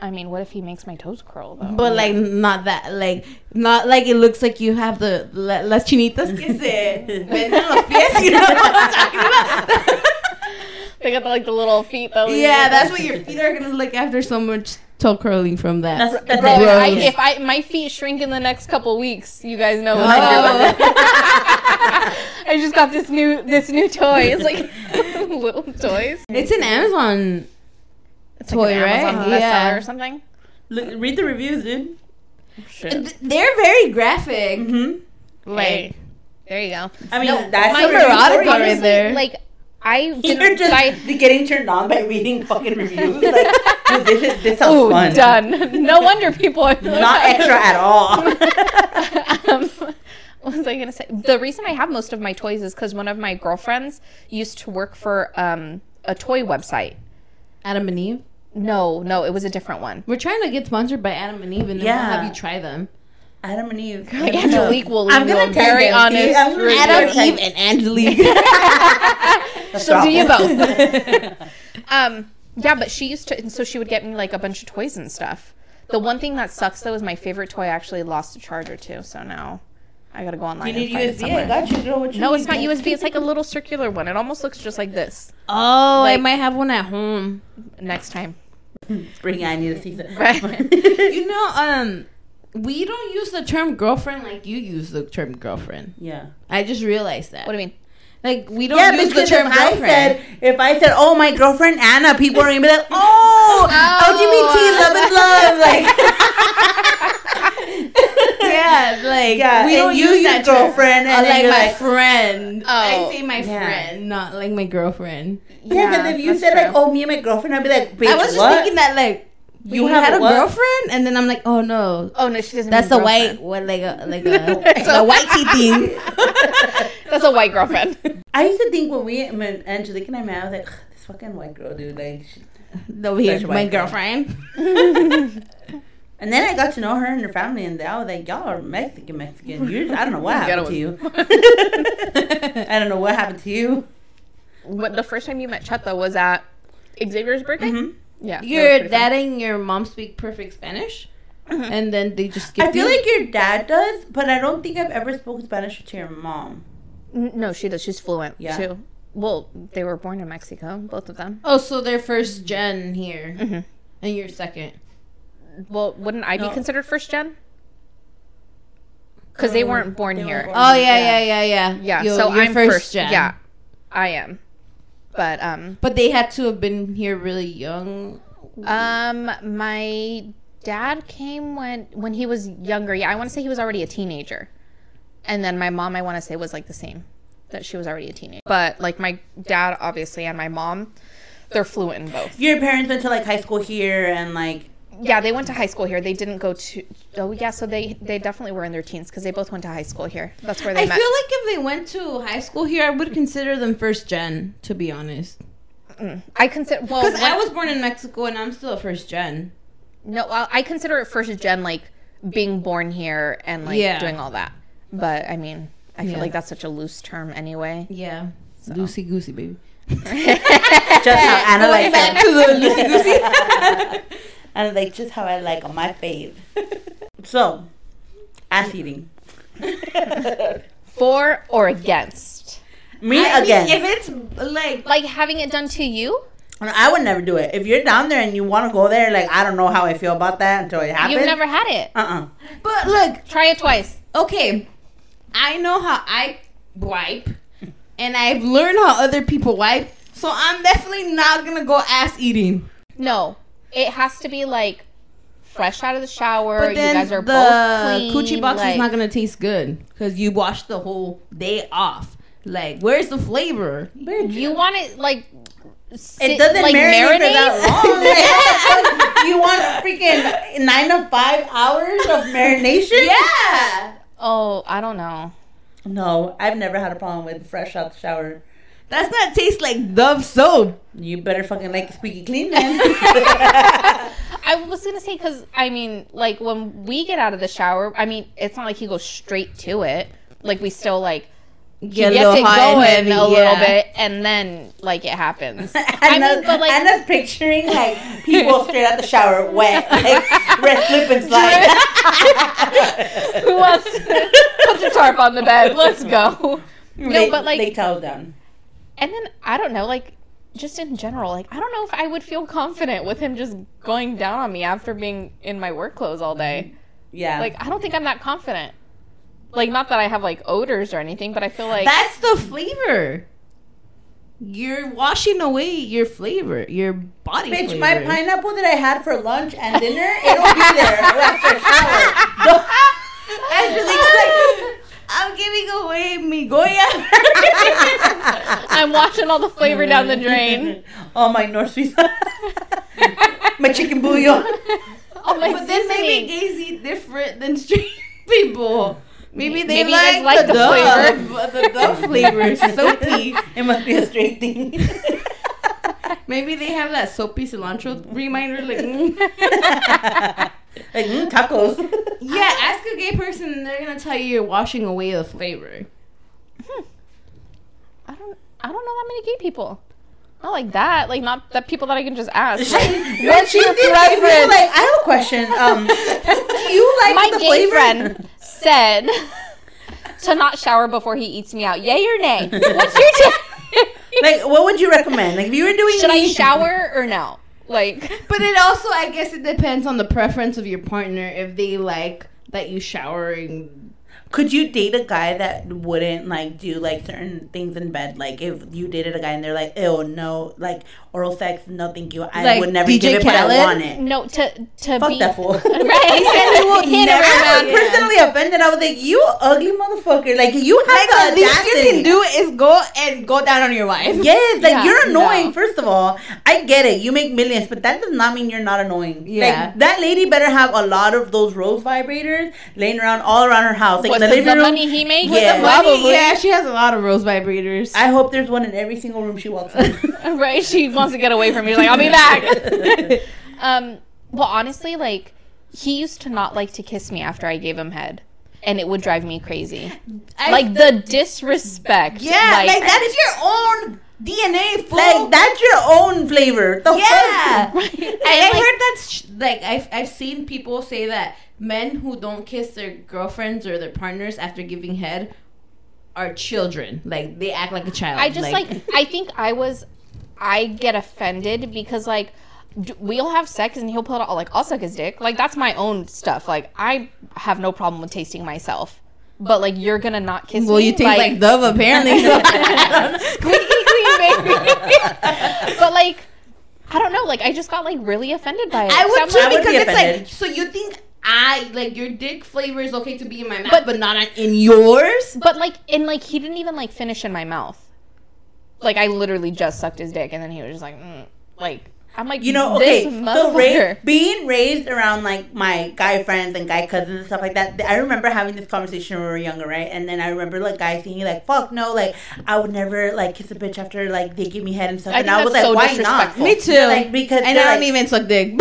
I mean, what if he makes my toes curl though? But like, not that, like, not like it looks like you have the las chinitas que se venden los pies. You know what I'm talking about? They got like the little feet though. Yeah, that's what your feet are gonna look after so much. Toe curling from that. That's bro, if my feet shrink in the next couple weeks, you guys know. What I just got this new toy. It's like little toys. It's an Amazon toy, like an Amazon right? Yeah, or something. Look, read the reviews, dude. Shit. They're very graphic. Mm-hmm. Like, hey, there you go. I mean, that's erotic right there. Like. You're just getting turned on by reading fucking reviews. Like, dude, this sounds fun. Done. No wonder people are not extra at all. What was I gonna say? The reason I have most of my toys is because one of my girlfriends used to work for a toy website. Adam and Eve? No, it was a different one. We're trying to get sponsored by Adam and Eve, and then we'll have you try them. Adam and Eve. Like Angelique will leave you very honest. Adam, Eve, and Angelique. She'll do you both. Yeah, but she used to, and so she would get me like a bunch of toys and stuff. The one thing that sucks though is my favorite toy I actually lost a charger to, so now I gotta go online. You need and find USB? I got you. No, it's not USB. It's like a little circular one. It almost looks just like this. Oh, like, I might have one at home next time. Bring it. I need to see that. Right. You know, we don't use the term girlfriend like you use the term girlfriend. Yeah. I just realized that. What do you mean? Like, we don't use the term girlfriend. If I said, oh, my girlfriend Anna, people are going to be like, oh, LGBT, love and love. Like, we don't use that girlfriend. Term. And like, my friend. Oh, I say my friend, not like my girlfriend. Yeah, but if you said, like, oh, me and my girlfriend, I'd be like, bitch, I was just thinking that, like, You had a girlfriend, and then I'm like, oh no, she doesn't. That's a white, a white tea thing. That's a white girlfriend. I used to think when Angelique and I met, I was like, this fucking white girl, dude. Like, my girlfriend. And then I got to know her and her family, and I was like, y'all are Mexican. I don't know what happened to you. I don't know what happened to you. But the first time you met Cheta was at Xavier's birthday. Mm-hmm. Yeah, your dad and your mom speak perfect Spanish, mm-hmm. and then they just skip. I feel like your dad does, but I don't think I've ever spoken Spanish to your mom. No, she does. She's fluent too. Well, they were born in Mexico, both of them. Oh, so they're first gen here, mm-hmm. and you're second. Well, wouldn't I be considered first gen? Because they weren't born here. Yeah. So I'm first gen. Yeah, I am. But they had to have been here really young. My dad came when he was younger. Yeah, I want to say he was already a teenager. And then my mom, I want to say, was like the same, that she was already a teenager. But like my dad, obviously, and my mom, they're fluent in both. Your parents went to like high school here and like... Yeah, they went to high school here. They didn't go to... Oh, yeah, so they definitely were in their teens because they both went to high school here. That's where they met. I feel like if they went to high school here, I would consider them first gen, to be honest. Mm-mm. I consider... Well, because I was born in Mexico and I'm still a first gen. No, I consider it first gen, like, being born here and, like, doing all that. But, I mean, I feel like that's such a loose term anyway. Yeah. So. Loosey-goosey, baby. Just how Anna likes back to the loosey-goosey. And like just how I like on my fave. So, ass eating. For or against? Me, against. If it's like having it done to you, I would never do it. If you're down there and you want to go there, like I don't know how I feel about that until it happens. You've never had it. But look, try it twice. Okay, I know how I wipe, and I've learned how other people wipe. So I'm definitely not gonna go ass eating. No. It has to be, like, fresh out of the shower. But then you guys are both clean. Coochie box is not going to taste good because you washed the whole day off. Like, where's the flavor? You want it, like, it doesn't marinate for that long. You want freaking 9 to 5 hours of marination? Yeah. Oh, I don't know. No, I've never had a problem with fresh out the shower. That's not taste like Dove soap. You better fucking like squeaky clean, then. I was going to say, because, I mean, like, when we get out of the shower, I mean, it's not like he goes straight to it. Like, we still, like, get it going a little bit, and then, like, it happens. Anna's picturing, like, people straight out the shower, wet, like, red slip and slide. Who wants to put the tarp on the bed? Let's go. No, but, like... They towel down. And then, I don't know, like, just in general, like, I don't know if I would feel confident with him just going down on me after being in my work clothes all day. Yeah. Like, I don't think I'm that confident. Like, not that I have, like, odors or anything, but I feel like... That's the flavor. You're washing away your flavor, your body flavor. Bitch, my pineapple that I had for lunch and dinner, it'll be there after a shower. Angelique's like... I'm giving away mi Goya. I'm washing all the flavor down the drain. All my North Suiza. My chicken bouillon. All my seasoning. But then maybe gays eat different than straight people. Maybe they like the Dove flavor. The Dove flavor. Soapy. It must be a straight thing. Maybe they have that soapy cilantro reminder. Like tacos. Yeah, ask a gay person and they're gonna tell you you're washing away the flavor. I don't know that many gay people. Not like that. Like not the people that I can just ask. Like, what's your favorite? People, like, I have a question. Do you like my the gay flavor? Friend said to not shower before he eats me out. Yay or nay? What's your tip? Like, what would you recommend? Like, if you were doing, should I shower or no? Like, but it also, I guess, it depends on the preference of your partner if they like that you showering. Could you date a guy that wouldn't, like, do, like, certain things in bed? Like, if you dated a guy and they're like, ew, no, like, oral sex, no thank you. I like would never DJ give it, Khaled? But I want it. No, to fuck be... that fool. Right. I was personally offended. I was like, you ugly motherfucker. Like, you have like, the least you can do is go down on your wife. Yes, like, yeah, you're annoying, first of all. I get it. You make millions, but that does not mean you're not annoying. Yeah. Like, that lady better have a lot of those rose vibrators laying around all around her house. Like, the money he makes? Yeah. Probably. Yeah, she has a lot of rose vibrators. I hope there's one in every single room she walks in. Right? She wants to get away from me. Like, I'll be back. Well, honestly, like, he used to not like to kiss me after I gave him head. And it would drive me crazy. The disrespect. Yeah, like that is your own DNA, fool. Like, that's your own flavor. Yeah. Right? And I heard that's, like, I've seen people say that men who don't kiss their girlfriends or their partners after giving head are children. Like, they act like a child. I just, like I think I get offended because, like, we'll have sex and he'll put out, like, I'll suck his dick. Like, that's my own stuff. Like, I have no problem with tasting myself. But, like, you're gonna not kiss me. Well, you taste like Dove, apparently. But, like, I don't know. Like, I just got, like, really offended by it. I would too, because it's offended. Like, so you think your dick flavor is okay to be in my mouth, but not in yours? But, like, and, like, he didn't even, like, finish in my mouth. Like, I literally just sucked his dick, and then he was just like, like, I'm like, you know, okay, this motherfucker. So being raised around, like, my guy friends and guy cousins and stuff like that, I remember having this conversation when we were younger, right? And then I remember, like, guys thinking, like, fuck no, like, I would never, like, kiss a bitch after, like, they give me head and stuff. And I was like, so why not? Me too. Like, because and I don't even suck dick.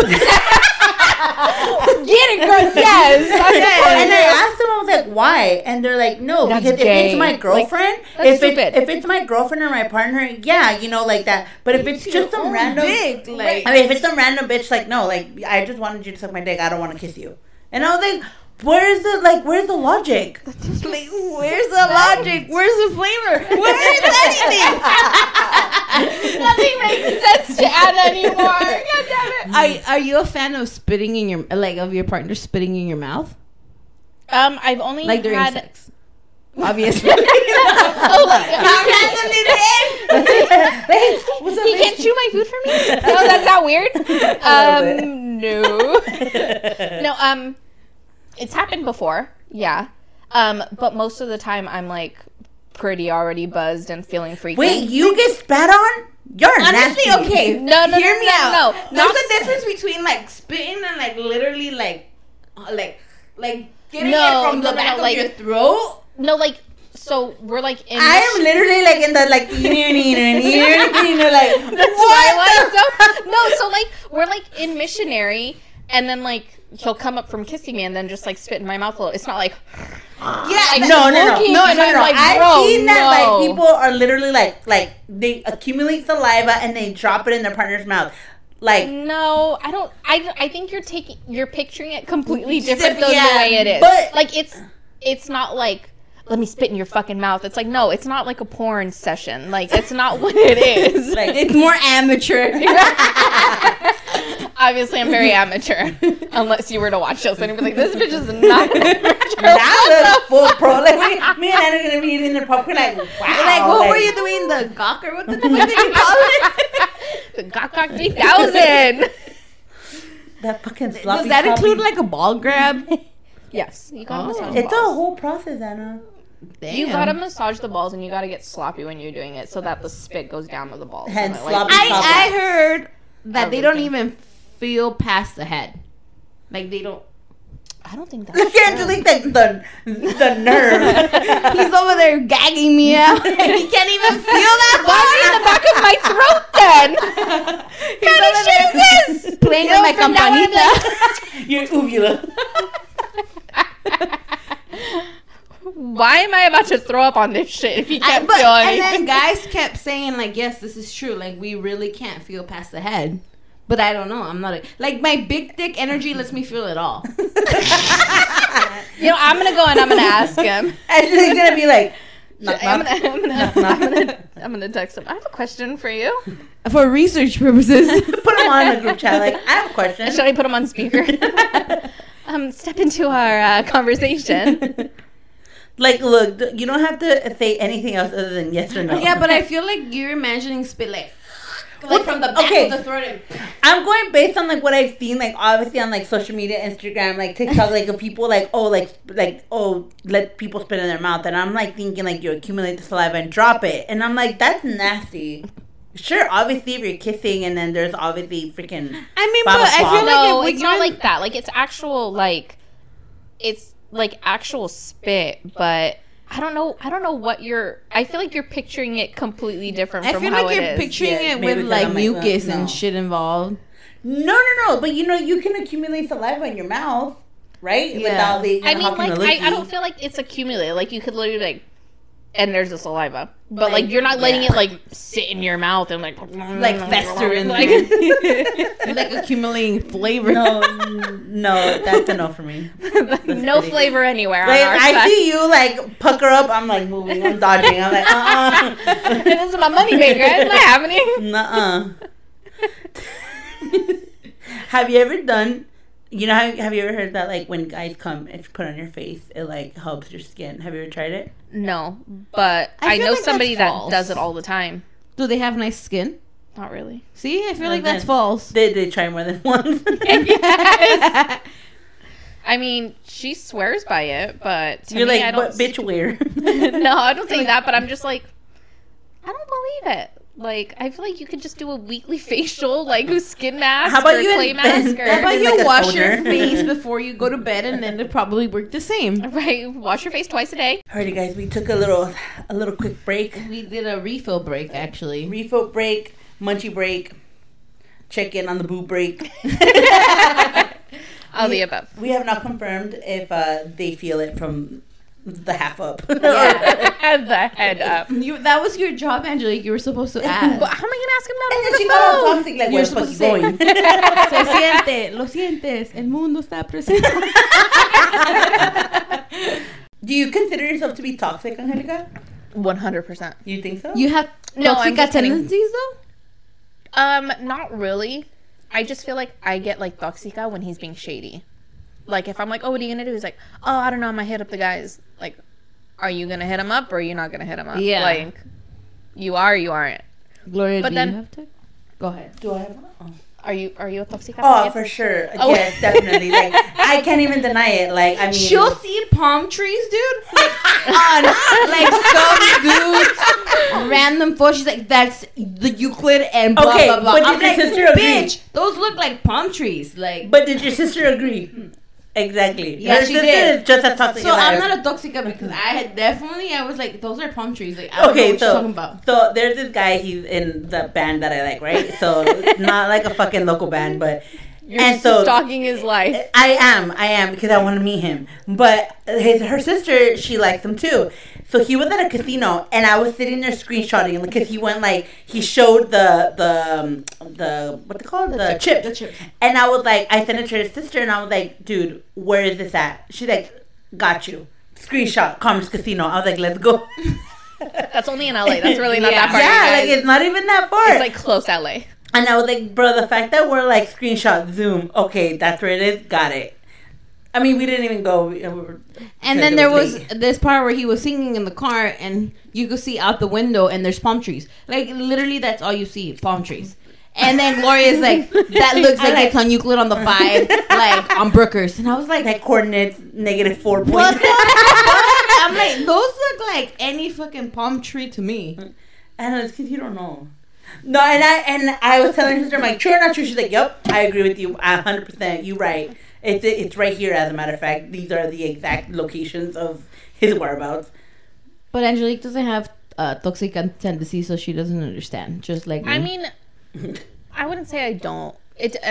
Get it, girl. Yes. And I asked them, I was like, why? And they're like, no, that's because gay. If it's my girlfriend, like, if it's my girlfriend or my partner, yeah, you know, like that. But if it's just some random dick, like, I mean, if it's some random bitch, like, no, like, I just wanted you to suck my dick, I don't want to kiss you. And I was like, where's the logic? Like, where's the logic? Where's the flavor? Where's anything? Nothing makes sense to add anymore. God damn it. Are you a fan of spitting in your, like, of your partner spitting in your mouth? I've only like during sex. Obviously. Oh my God. What's up, he can't chew my food for me? Oh, that's not weird? No. No. It's happened before, yeah. But most of the time, I'm, like, pretty already buzzed and feeling freaky. Wait, you get spat on? You're nasty. Honestly, okay. No. Hear me out. No. There's a difference between, like, spitting and, like, literally, like getting it from the back of your throat. No, like, so we're, like, in... I am literally, like, in the, like, like, what? No, so, like, we're, like, in missionary, and then, like, he'll come up from kissing me and then just, like, spit in my mouth a little. It's not like... Yeah, like, no. Like, I've seen that, like, people are literally, like, they accumulate saliva and they drop it in their partner's mouth. Like... No, I don't... I think you're picturing it completely different than the way it is. But... Like, it's not like... Let me spit in your fucking mouth. It's like, no, it's not like a porn session. Like, it's not what it is. Like, it's more amateur. Obviously, I'm very amateur. Unless you were to watch us and you'd be like, this bitch is not amateur. That looks full pro. Like, me and Anna are going to be eating their popcorn. Like, wow. Like, what were you doing? The gawk or what the fuck did you call it? The gawk 3000. That fucking sloppy. Does that include, like, a ball grab? Yes. You got massage balls. It's a whole process, Anna. Damn. You gotta massage the balls and you gotta get sloppy when you're doing it so that the spit goes down to the balls. And so sloppy. I heard that they don't even feel past the head. Like, they don't. I don't think that's. Look at the nerve. He's over there gagging me out. He can't even feel that. Why in the back of my throat then? What is this? Playing with my campanita. Your uvula. Why am I about to throw up on this shit if you can't feel anything? And then guys kept saying, like, yes, this is true. Like, we really can't feel past the head. But I don't know. I'm not... Like, my big dick energy lets me feel it all. You know, I'm going to go and I'm going to ask him. And he's going to be like... I'm going to text him. I have a question for you. For research purposes. Put him on a group chat. Like, I have a question. Should I put him on speaker? Step into our conversation. Like, look, you don't have to say anything else other than yes or no. Yeah, but I feel like you're imagining Spillet. Like, well, from the back of the throat. I'm going based on, like, what I've seen, like, obviously on, like, social media, Instagram, like, TikTok, like, people, like, let people spit in their mouth. And I'm, like, thinking, like, you accumulate the saliva and drop it. And I'm like, that's nasty. Sure, obviously, if you're kissing and then there's obviously freaking... I mean, but I feel like... No, it's not like that. Like, it's actual, like... It's, like, actual spit, but... I don't know what you're... I feel like you're picturing it completely different from how it is. I feel like you're picturing it with, like, mucus and shit involved. No. But, you know, you can accumulate saliva in your mouth, right? Yeah. Without the... I mean, like, I don't feel like it's accumulated. Like, you could literally, like... And there's the saliva. But, like, you're not letting it, like, sit in your mouth and, like... Like, fester in like, like, accumulating flavor. No, that's a no for me. No flavor anywhere on our side. I see you, like, pucker up. I'm, like, moving. I'm dodging. I'm, like, This is my money maker. It's not happening. Have you ever done... You know, have you ever heard that, like, when guys come, it's put on your face, it, like, helps your skin. Have you ever tried it? No, but I know like somebody that does it all the time. Do they have nice skin? Not really. See, I feel like that's false. They try more than once. Yes. I mean, she swears by it, but you're me, like, what bitch weird? No, I don't think that, but I'm just like, I don't believe it. Like, I feel like you could just do a weekly facial, like, skin mask or clay mask. How about you wash your face before you go to bed, and then it'll probably work the same. Right. Wash your face twice a day. All right, guys. We took a little quick break. We did a refill break, actually. Refill break, munchie break, check-in on the boo break. All the above. We have not confirmed if they feel it from... The half up. Yeah. The head up. That was your job, Angelique. You were supposed to ask. But how am I going to ask him that? And then she got all toxic, like, where's fucking going? Se siente. Lo sientes. El mundo está presente. Do you consider yourself to be toxic, Angelica? 100%. You think so? You have toxic tendencies, though? Not really. I just feel like I get, like, toxica when he's being shady. Like, if I'm like, oh, what are you going to do? He's like, oh, I don't know. I'm going to hit up the guys. Like, are you going to hit him up or are you not going to hit him up? Yeah. Like, you are or you aren't. Gloria, but you have to? Go ahead. Do I have one? Oh. Are you a toxic? Oh, for sure. Oh. Yes, definitely. Like, I can't even deny it. Like, I mean... She'll see palm trees, dude. Like, like some dudes, random photos. She's like, that's the Euclid and blah, blah, blah. But did your sister agree? Bitch, those look like palm trees. Like, but did your sister agree? Exactly. Yeah, she did. Just a toxic. So I'm not a toxica because I was like, those are palm trees. Like, I don't know what you're talking about. So there's this guy. He's in the band that I like, right? So not like a fucking local band, but you're stalking his life. I am because I want to meet him. But her sister, she likes him too. So he was at a casino, and I was sitting there screenshotting because he went like he showed the what's it called the chip, and I was like I sent it to his sister, and I was like, dude, where is this at? She's like, got you, screenshot Commerce Casino. I was like, let's go. That's only in LA. That's really not that far. Yeah, like it's not even that far. It's like close LA. And I was like, bro, the fact that we're like screenshot Zoom, okay, that's where it is. Got it. I mean, we didn't even go. And then there was this part where he was singing in the car, and you could see out the window, and there's palm trees. Like, literally, that's all you see, palm trees. And then Gloria's like, that looks like it's on Euclid on the 5, like, on Brookers. And I was like... That coordinates -4 points. What? I'm like, those look like any fucking palm tree to me. I know, it's because you don't know. No, and I was telling her sister, I'm like, true or not true? She's like, yep, I agree with you, 100%, you're right. It's right here, as a matter of fact. These are the exact locations of his whereabouts. But Angelique doesn't have toxic tendencies, so she doesn't understand. Just like me. I mean, I wouldn't say I don't.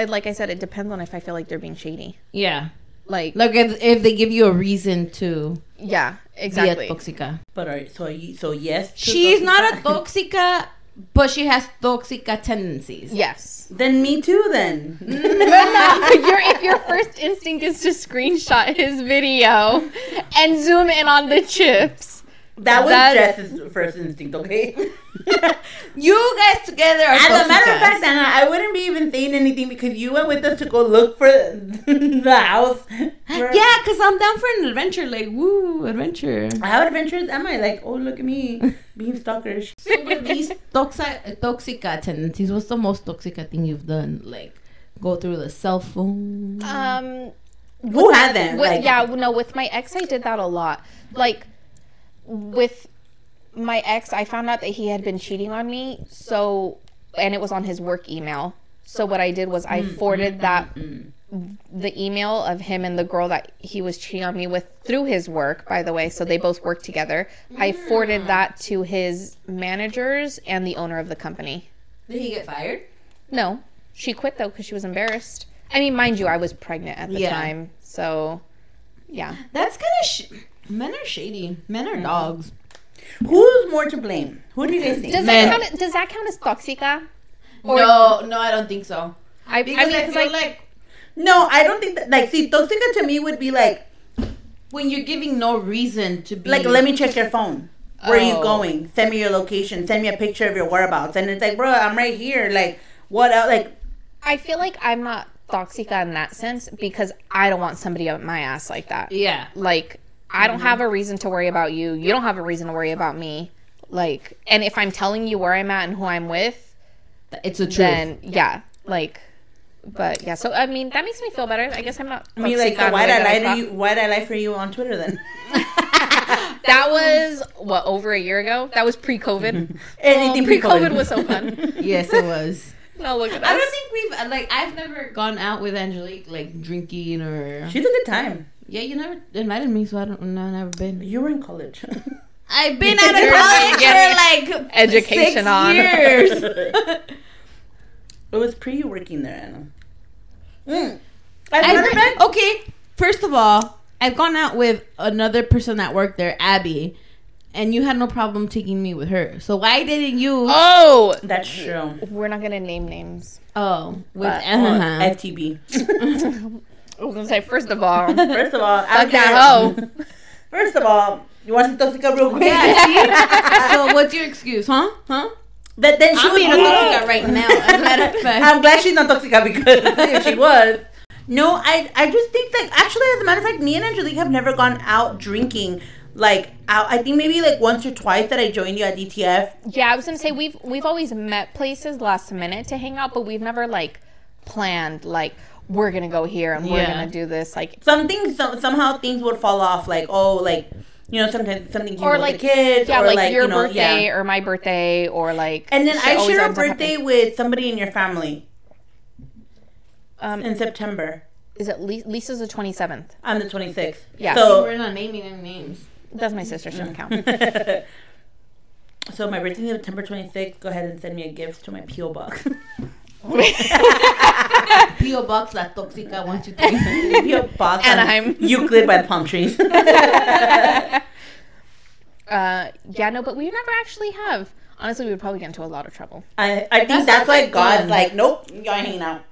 Like I said, it depends on if I feel like they're being shady. Yeah. Like if they give you a reason to. Yeah, exactly. Be a toxica. But alright, so yes. She's not a toxica. But she has toxica tendencies. Yes. Then me too, then. No, if your first instinct is to screenshot his video and zoom in on the chips, That was Jess's first instinct, okay? You guys together are as a matter of fact, Anna, I wouldn't be even saying anything because you went with us to go look for the house. Yeah, because I'm down for an adventure. Like, woo, adventure. How adventurous am I? Like, oh, look at me being stalkerish. So, with these toxic tendencies, what's the most toxic thing you've done? Like, go through the cell phone? Who had them? With my ex, I did that a lot. Like, with my ex, I found out that he had been cheating on me, and it was on his work email. So what I did was I forwarded the email of him and the girl that he was cheating on me with through his work, by the way, so they both work together. Yeah. I forwarded that to his managers and the owner of the company. Did he get fired? No. She quit, though, because she was embarrassed. I mean, mind you, I was pregnant at the time, so, yeah. That's kind of... Men are shady. Men are dogs. Who's more to blame? Who do you guys think? Does that count as toxica? No, I don't think so. I don't think that. Like, see, toxica to me would be like when you're giving no reason to be. Like, let me check your phone. Where are you going? Send me your location. Send me a picture of your whereabouts. And it's like, bro, I'm right here. Like, what else? Like, I feel like I'm not toxica in that sense because I don't want somebody up my ass like that. Yeah. Like. I don't have a reason to worry about you. You don't have a reason to worry about me. Like, and if I'm telling you where I'm at and who I'm with, it's the truth. Then, yeah. Like, but yeah. So, I mean, that makes me feel better. I guess I'm not. I mean, like, so why'd I lie for you on Twitter then? That was, over a year ago? That was pre-COVID. Anything pre-COVID was so fun. Yes, it was. No, look at us. I don't think I've never gone out with Angelique, like, drinking or. She had a good time. Yeah, you never invited me, so I've never been. You were in college. I've been out of college for like education 6 years. It was pre you working there, Anna. Okay, first of all, I've gone out with another person that worked there, Abby, and you had no problem taking me with her. So why didn't you? Oh, that's true. We're not gonna name names. Oh, with FTB. I was going to say, first of all, fuck that hoe. First of all, you want to toxic up real quick? Yeah, so what's your excuse, huh? That then she would be toxic right now. I'm glad she's not toxic because if she was. No, I just think, like, actually, as a matter of fact, me and Angelique have never gone out drinking. Like, I think maybe, like, once or twice that I joined you at DTF. Yeah, I was going to say, we've always met places last minute to hang out, but we've never, like, planned, like... We're gonna go here and we're gonna do this. Like something, somehow things would fall off. Like sometimes something or like kids or like your birthday or my birthday or like. And then I share a birthday with somebody in your family. In September. Is it Lisa's the 27th? I'm the 26th. Yeah. So we're not naming any names. That's my sister. She doesn't count. So my birthday is September 26th. Go ahead and send me a gift to my P.O. box. P.O. Box La Toxica 123 P.O. Box Anaheim Euclid by the palm trees. But we never actually have. Honestly, we would probably get into a lot of trouble. I think that's why God's like, nope, y'all ain't hanging out.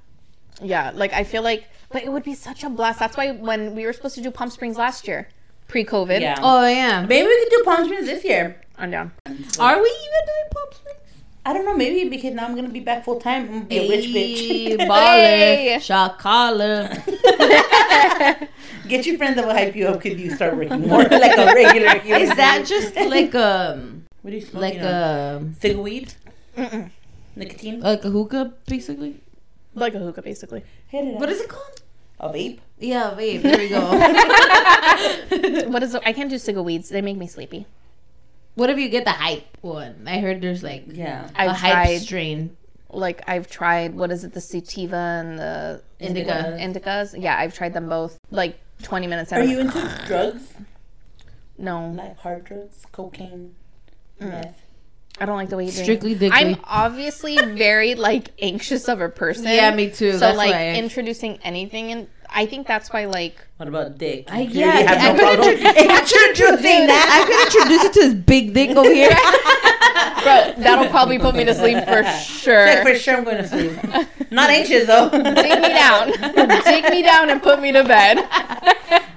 Yeah, like I feel like, but it would be such a blast. That's why when we were supposed to do Palm Springs last year, pre-COVID. Yeah. Oh yeah, maybe we could do Palm Springs this year. I'm down. Are we even doing Palm Springs? I don't know, maybe because now I'm going to be back full time. I'm going to be a rich bitch. Baller. Shot collar. Get your friends that will hype you up because you start working more like a regular human. Is that just like what are you smoking? Like a cig weed? Mm-mm. Nicotine? Like a hookah, basically? Like a hookah, basically. What is it called? A vape? Yeah, a vape. There we go. What is it? I can't do cig weeds. They make me sleepy. What if you get the hype one? I heard there's like hype strain. Like I've tried, what is it, the sativa and the indicas? Yeah, I've tried them both. Like 20 minutes. Are you into drugs? No. Like hard drugs, cocaine, meth. I don't like the way you drink. Strictly diggly. I'm obviously very like anxious of a person. Yeah, me too. So that's like introducing anything in. I think that's why, like... What about dick? I could introduce it to this big dick over here. Bro, that'll probably put me to sleep for sure. Like, for sure I'm going to sleep. Not anxious, though. Take me down. Take me down and put me to bed. And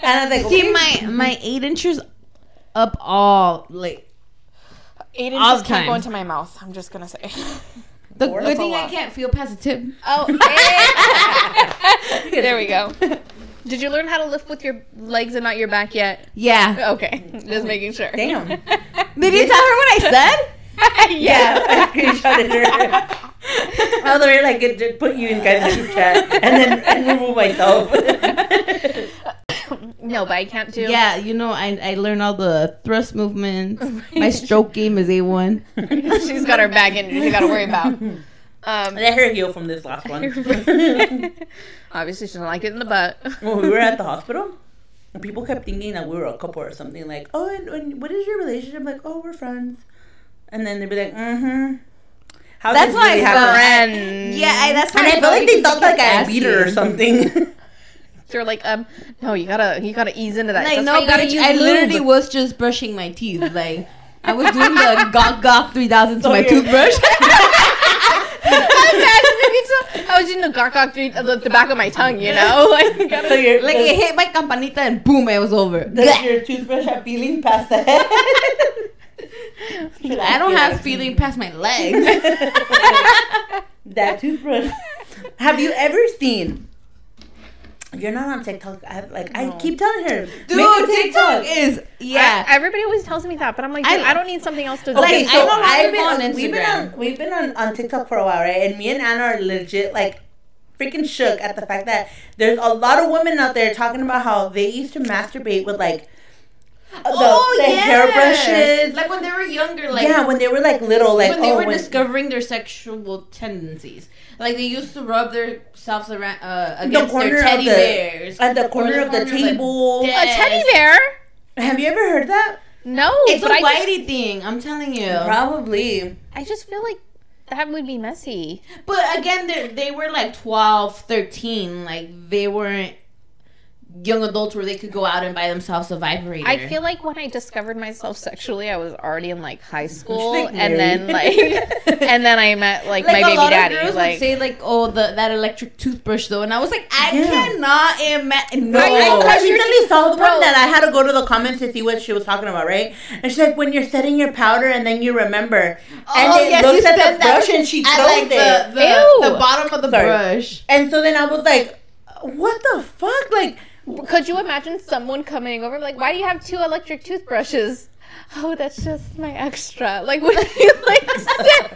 I was like, see, my 8 inches up all late. Aiden all just can't go into my mouth. I'm just gonna say. The good thing I can't feel past the tip. Oh, there we go. Did you learn how to lift with your legs and not your back yet? Yeah. Okay. Just making sure. Damn. Did you tell her what I said? Yeah. I screenshotted her. All the way, like, it put you in guys' group chat and then remove myself. No, but I can't do. Yeah, you know, I learned all the thrust movements. My stroke game is A1. She's got her bag in. You got to worry about. Let her heal from this last one. Obviously, she doesn't like it in the butt. When we were at the hospital, people kept thinking that we were a couple or something. Like, oh, and what is your relationship? Like, oh, we're friends. And then they'd be like, mm-hmm. How that's why really I friends. Yeah, that's why. And I felt like they thought like I beat her or something. They're like, no, you gotta ease into that. Like, no, bitch, I literally was just brushing my teeth. Like, I was doing the Gok 3000 to my toothbrush. I was doing the Gok 3000 at the back of my tongue, you know? Like, so like it hit my campanita and boom, it was over. Does your toothbrush have feeling past the head? I don't have feeling past my legs. That toothbrush. Have you ever seen? You're not on TikTok. No. I keep telling her, dude, TikTok is everybody always tells me that, but I'm like, I don't need something else to do. Okay, so I've been on Instagram. We've been on TikTok for a while, right? And me and Anna are legit like freaking shook at the fact that there's a lot of women out there talking about how they used to masturbate with like. The hairbrushes. Like when they were younger. Like, yeah, when they were like little. Like when they were discovering their sexual tendencies. Like they used to rub themselves around against their teddy bears. At the corner of the table. Like, a teddy bear? Have you ever heard that? No. It's a whitey thing, I'm telling you. Probably. I just feel like that would be messy. But again, they were like 12, 13. Like they weren't young adults where they could go out and buy themselves a vibrator. I feel like when I discovered myself sexually, I was already in like high school, and then I met like my baby daddy. Girls like would say like, oh, that electric toothbrush though, and I was like, I cannot imagine. No, I recently saw the one that I had to go to the comments to see what she was talking about, right? And she's like, when you're setting your powder and then you remember, and it looks at the brush and she throws like, it the bottom of the brush, and so then I was like, what the fuck, like. Could you imagine someone coming over like, why do you have two electric toothbrushes? Oh, that's just my extra. Like, would you like sit?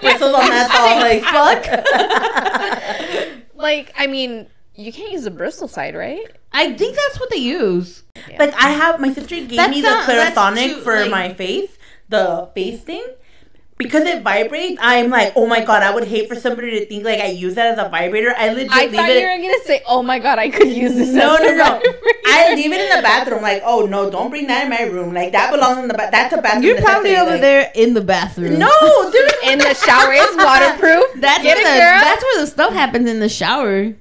Bristles on that all like fuck. Like, I mean, you can't use the bristle side, right? I think that's what they use. Yeah. Like, I have my sister gave me the Clarisonic for my face, the face thing. Because it vibrates, I'm like, oh my god, I would hate for somebody to think like I use that as a vibrator. I thought you were gonna say, oh my god, I could use this. No. I leave it in the bathroom. Like, oh no, don't bring that in my room. Like that belongs in the bathroom. That's a bathroom. You're probably over there in the bathroom. No, dude, in the shower. It's waterproof. That's where the stuff happens in the shower.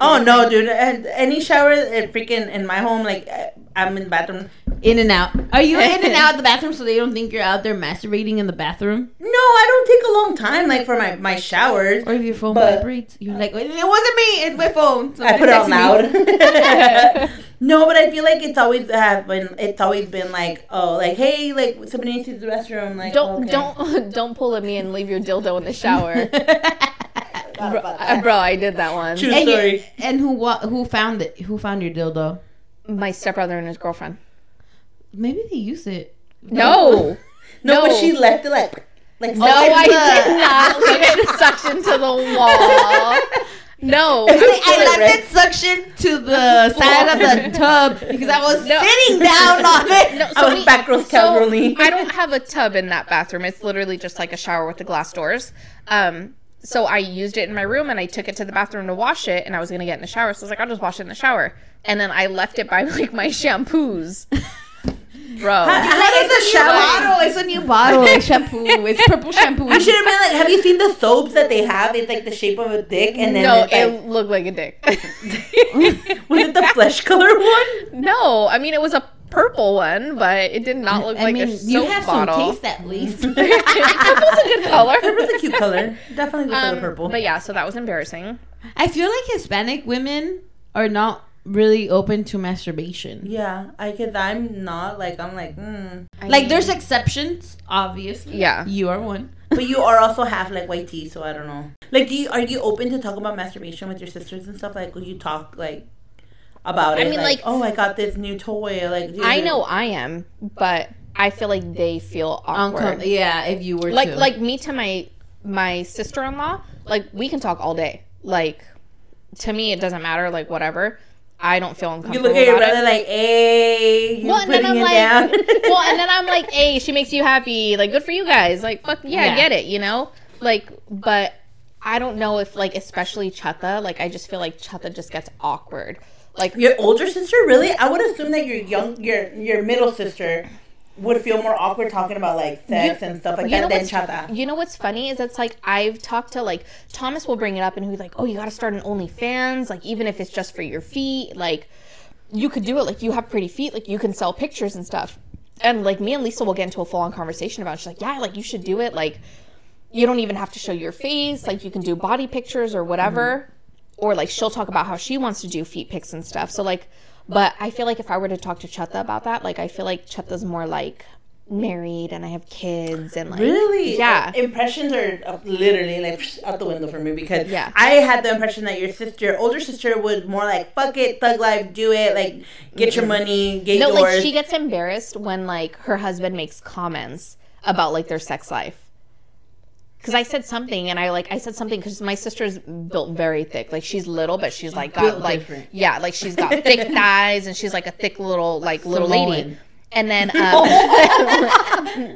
Oh no, dude! Any shower, freaking in my home, like I'm in the bathroom. In and out. Are you in and out of the bathroom so they don't think you're out there masturbating in the bathroom? No, I don't take a long time, like for my showers. Or if your phone vibrates, you're like, it wasn't me. It's my phone. So I put it out loud. No, but I feel like it's always been like, oh, like hey, like somebody needs to use the restroom. Like don't pull at me and leave your dildo in the shower. Bro, I did that one. True story. And who found it? Who found your dildo? My stepbrother and his girlfriend. Maybe they use it. No, but she left it like no, I did not leave it suction to the wall. No, I left it suction to the side of the tub because I was sitting down on it. No, so I was back row casually. I don't have a tub in that bathroom. It's literally just like a shower with the glass doors. So I used it in my room and I took it to the bathroom to wash it and I was going to get in the shower. So I was like, I'll just wash it in the shower. And then I left it by like my shampoos. Bro. It's a new bottle. It's a new bottle. It's shampoo. It's purple shampoo. I should have been like, have you seen the soaps that they have? It's like the shape of a dick. And then it looked like a dick. Was it the flesh color one? No. I mean, it was a purple one, but it did not look like a soap bottle. You have some taste at least. Purple's a good color. Purple's a cute color. Definitely good color purple. But yeah, so that was embarrassing. I feel like Hispanic women are not really open to masturbation. Yeah, I could. I'm not like. I'm like. Like, there's exceptions, obviously. Yeah, you are one. But you are also half like white tea, so I don't know. Like, are you open to talk about masturbation with your sisters and stuff? Like, will you talk like about it? I mean, like, oh, I got this new toy. Like, I know I am, but I feel like they feel awkward. Yeah, if you were to. Like me to my sister-in-law, like, we can talk all day. Like, to me, it doesn't matter. Like, whatever. I don't feel uncomfortable. You look at your brother like, hey, you're putting it down. Well, and then I'm like, hey, she makes you happy. Like, good for you guys. Like, fuck yeah, I get it, you know? Like, but I don't know if, like, especially Chata, like, I just feel like Chata just gets awkward. Like, your older sister, really? I would assume that your middle sister would feel more awkward talking about, like, sex and stuff like that than Chata. You know what's funny is it's, like, I've talked to, like, Thomas will bring it up and he'll be like, oh, you got to start an OnlyFans, like, even if it's just for your feet, like, you could do it, like, you have pretty feet, like, you can sell pictures and stuff. And, like, me and Lisa will get into a full-on conversation about it. She's like, yeah, like, you should do it, like, you don't even have to show your face, like, you can do body pictures or whatever. Mm-hmm. Or, like, she'll talk about how she wants to do feet pics and stuff. So, like... But I feel like if I were to talk to Chata about that, like, I feel like Chata's more, like, married and I have kids and, like... Really? Yeah. Impressions are literally, like, out the window for me because I had the impression that your sister, older sister, would more, like, fuck it, thug life, do it, like, get your money, get yours. No, like, she gets embarrassed when, like, her husband makes comments about, like, their sex life. Because I said something, and I said something because my sister's built very thick. Like, she's little, but she's, like, got, like, yeah, like, she's got thick thighs, and she's, like, a thick little, like, little lady. And then,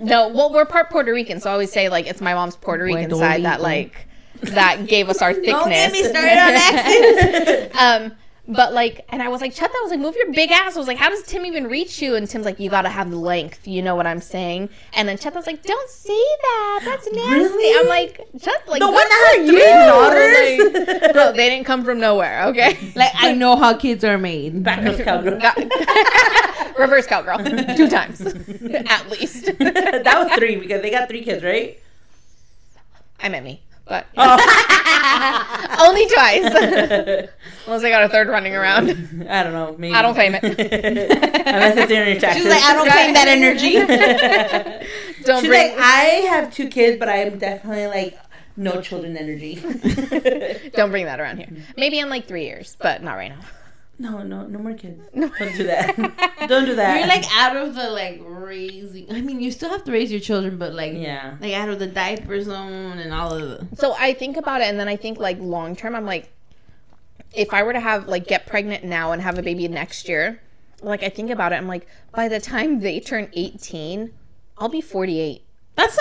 no, well, we're part Puerto Rican, so I always say, like, it's my mom's Puerto Rican side that, like, that gave us our thickness. Don't get me started on accents. But, like, and I was like, Chata, I was like, move your big ass. I was like, how does Tim even reach you? And Tim's like, you got to have the length. You know what I'm saying? And then Chata's like, don't say that. That's nasty. Really? I'm like, Chata, like, the one that has three daughters? Like, bro, they didn't come from nowhere, okay? Like, I know how kids are made. Backwards cowgirl. Reverse cowgirl. 2 times. At least. That was 3 because they got 3 kids, right? I meant me. But only twice. Unless I got a 3rd running around. I don't know. Maybe. I don't claim it. Unless it's in your taxes. She's like, I don't claim that energy. Don't She's like, I have 2 kids, but I am definitely like no children energy. Don't bring that around here. Maybe in like 3 years, but not right now. No more kids. No. Don't do that. Don't do that. You're like out of the like raising. I mean, you still have to raise your children, but like, yeah, like out of the diaper zone and all of the. So I think about it, and then I think like long term. I'm like, if I were to have like get pregnant now and have a baby next year, like I think about it. I'm like, by the time they turn 18, I'll be 48. Bitch,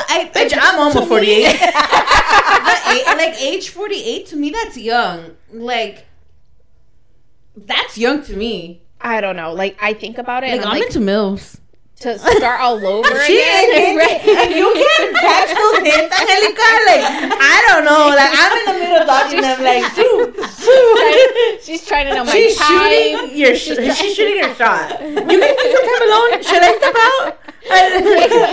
I'm almost 48. Like age 48 to me, that's young. Like. That's young to me. I don't know. Like, I think about it. Like, I'm into MILFs. To start all over again. You can't catch those hints, Angelica. Like, I don't know. Like, I'm in the middle of dodging them. Like, she's trying to know my time. She's shooting her shot. You make me some time alone? Should I step out?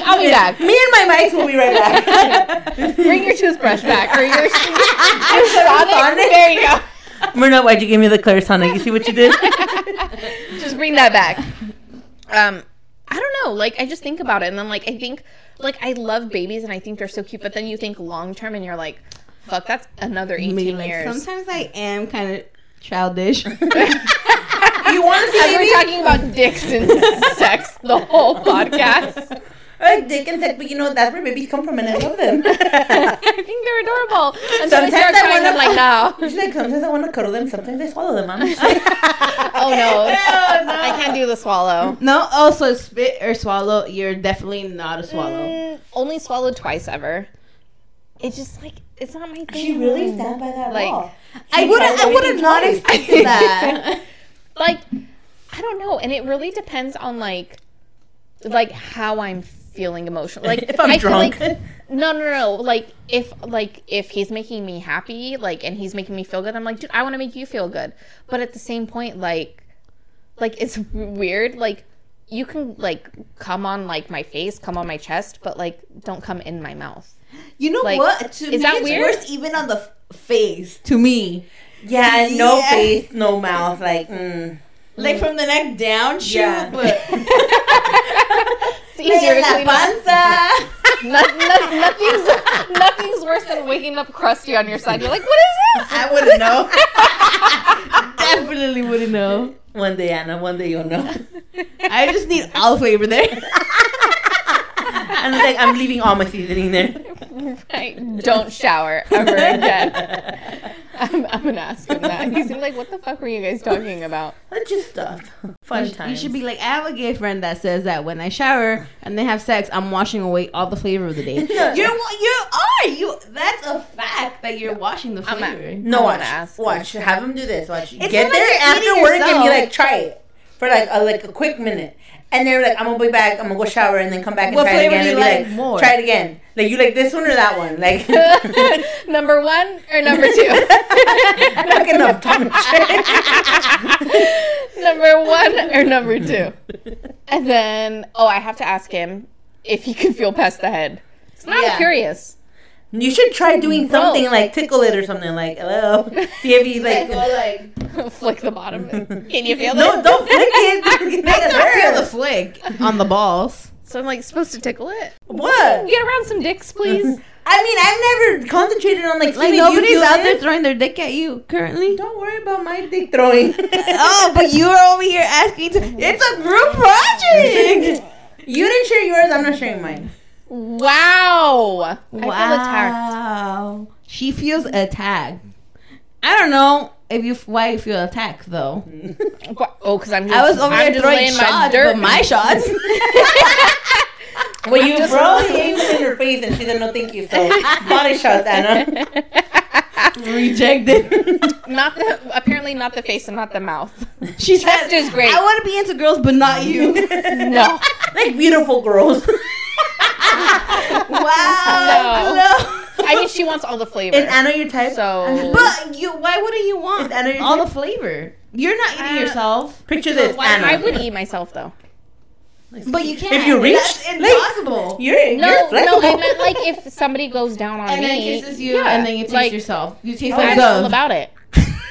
I'll be back. Me and my mics will be right back. Bring your toothbrush back. Or your Sonic. There you go. Myrna, why'd you give me the Clarisonic? You see what you did? Just bring that back. I don't know. Like, I just think about it. And then, like, I think, like, I love babies and I think they're so cute. But then you think long-term and you're like, fuck, that's another 18 years. Sometimes I am kind of childish. You want to see babies? We're talking about dicks and sex the whole podcast. Like dick and sex, but you know, that's where babies come from, and I love them. I think they're adorable. And sometimes I want them like now. She's like, sometimes I want to cuddle them, sometimes I swallow them. I'm just like, oh no. I can't do the swallow. No, also spit or swallow, you're definitely not a swallow. Only swallowed twice ever. It's just like, it's not my thing. She really stand by that like, wall. I would have not expected that. Like, I don't know. And it really depends on like how I'm feeling emotional. Like if I'm drunk. Like, no. Like if he's making me happy, like and he's making me feel good, I'm like, dude, I want to make you feel good. But at the same point, like it's weird. Like you can like come on like my face, come on my chest, but like don't come in my mouth. You know like, what? To is me, that it's weird? Worse even on the face to me. Yeah, no face, no mouth. Like. Like from the neck down? Shoot. Yeah. It's easier to panza. Nothing's worse than waking up crusty on your side. You're like, what is this? I wouldn't know. Definitely wouldn't know. One day, Anna. One day you'll know. I just need all flavor there. And like, I'm leaving all my teeth in there. Right. Don't shower ever again. I'm going to ask him that. He seemed like, what the fuck were you guys talking about? Just stuff. Fun times. You should be like, I have a gay friend that says that when I shower and they have sex, I'm washing away all the flavor of the day. You are. That's a fact that you're washing the flavor. Watch. Have him do this. Watch. It's get there after work yourself. And you like, try it. For like a quick minute. And they're like, I'm going to be back. I'm going to go shower and then come back and try it again. And be like, more? Try it again. Like, you like this one or that one? Like number one or number two? Not enough time. Number one or number two? And then, I have to ask him if he can feel past the head. I'm curious. You should try doing something like tickle it or something. Like, hello. See if you like flick the bottom. Can you feel that? No, don't flick it. I can feel the flick on the balls. So I'm like supposed to tickle it? What? Can you get around some dicks, please? I mean, I've never concentrated on like nobody's out there throwing their dick at you currently. Don't worry about my dick throwing. But you are over here asking. It's a group project. You didn't share yours. I'm not sharing mine. Wow. I feel attacked. She feels attacked. I don't know why you feel attacked though. Because I was over here throwing shots, but my shots. Well, you probably aimed it in her face and she said no, thank you. So body shots, Anna. Rejected. Not the face and not the mouth. She said, "Just great. I want to be into girls, but not you." No, like beautiful girls. No. I mean, she wants all the flavor. And I know your type. So, but why wouldn't you want all the flavor? You're not eating yourself. Picture this, Anna. I would eat myself though. But you can't. If you reach, that's impossible. Like, you're flexible. No, I meant like if somebody goes down on me, and then kisses you, and then you taste yourself. You taste like love. I'm all about it.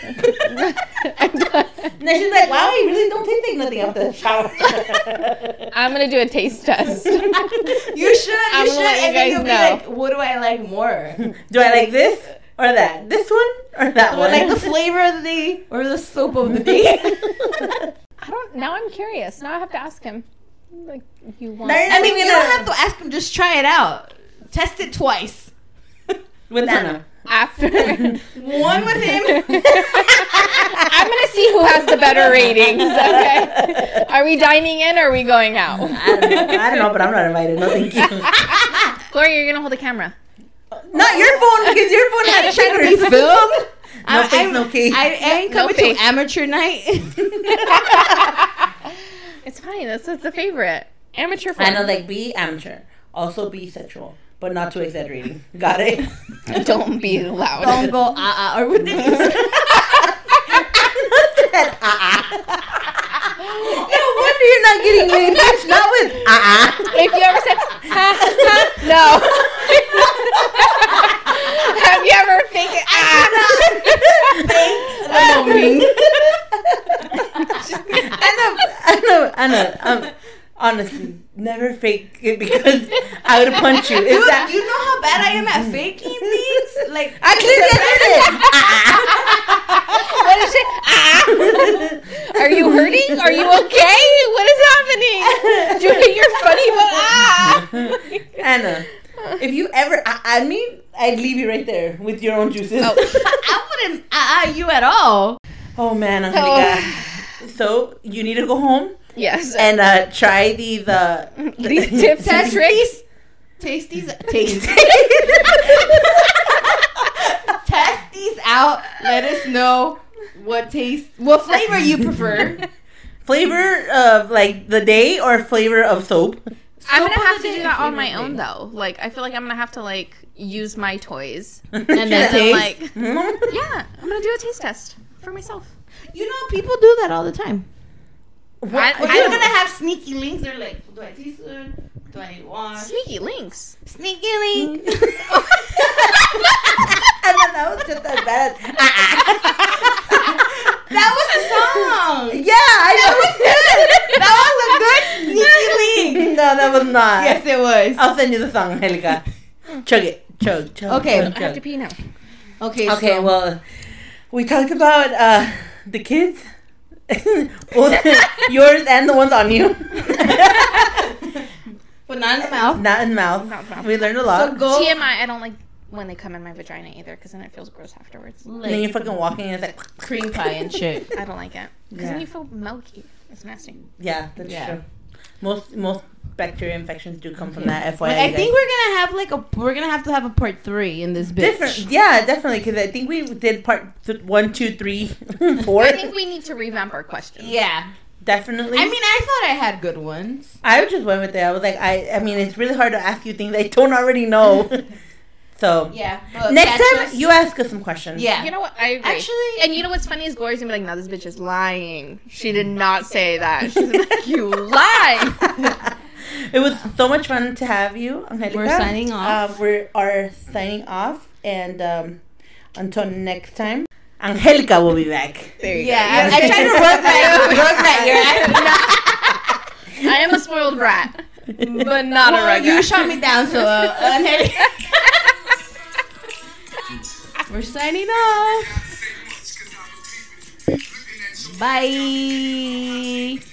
And then she's like, wow, you really don't taste like nothing after the shower. I'm going to do a taste test. You should. And then you'll be like, what do I like more? Do I like this or that? This one or that one? Like the flavor of the day or the soap of the day? Now I'm curious. Now I have to ask him. Like, you want. I mean, you don't have to ask him. Just try it out. Test it twice. With Anna. After one with him, I'm gonna see who has the better ratings. Okay, are we dining in or are we going out? I don't know, but I'm not invited. No, thank you. Gloria, you're gonna hold the camera. Not your phone, because your phone had a shiny film. I ain't coming to amateur night. It's fine. That's the favorite. Amateur. Phone. I know, like be amateur, also be sexual. But not too exaggerating. Got it? Don't be loud. Don't go or what did you say? No wonder you're not getting me. Bitch, not with If you ever said no. Have you ever thinking I know. Honestly, never fake it because I would punch you. Dude, you know how bad I am at faking things? Like, I clearly did it. Are you hurting? Are you okay? What is happening? You're funny, but Anna, if you ever at me, I'd leave you right there with your own juices. Oh, I wouldn't you at all. Oh man, God. So you need to go home. Yes. And try these tips and tricks. Taste these. Test these out. Let us know what flavor you prefer. Flavor of like the day or flavor of soap? I'm going to have to do that on my own though. Like I feel like I'm going to have to like use my toys and then like I'm going to do a taste test for myself. You know people do that all the time. I'm going to have sneaky links. They're like, do I taste good? Do I need wash? Sneaky links. Sneaky link. I thought that was just that bad. That was a song. Yeah, I was not. Yes, it was. I'll send you the song, Angelica. Chug it. Chug, chug. Okay. Chug, chug. I have to pee now. Okay. Okay, so. Well, we talked about the kids. Yours and the ones on you. But not in the mouth. Not in the mouth. Not in the mouth. We learned a lot. So go. TMI, I don't like when they come in my vagina either, because then it feels gross afterwards. Like, and then you're fucking walking and it's like cream pie and shit. I don't like it. Because then you feel milky. It's nasty. Yeah, that's true. Most bacteria infections do come from that. FYI, like, I think we're gonna have to have a part 3 in this bitch. Yeah, definitely. Because I think we did part 1, 2, 3, 4. I think we need to revamp our questions. Yeah, definitely. I mean, I thought I had good ones. I just went with it. I was like, I mean, it's really hard to ask you things I don't already know. So yeah, next time you ask us some questions. Yeah, you know what? I agree. Actually, and you know what's funny is Glory's gonna be like, "No, this bitch is lying. She did not say that. She's like, you lie." It was so much fun to have you, Angelica. We're signing off. We are signing off, and until next time, Angelica will be back. There you go. I tried to rug that. You're I am a spoiled brat, but not a rug. You shot me down, so Angelica. We're signing off. Bye.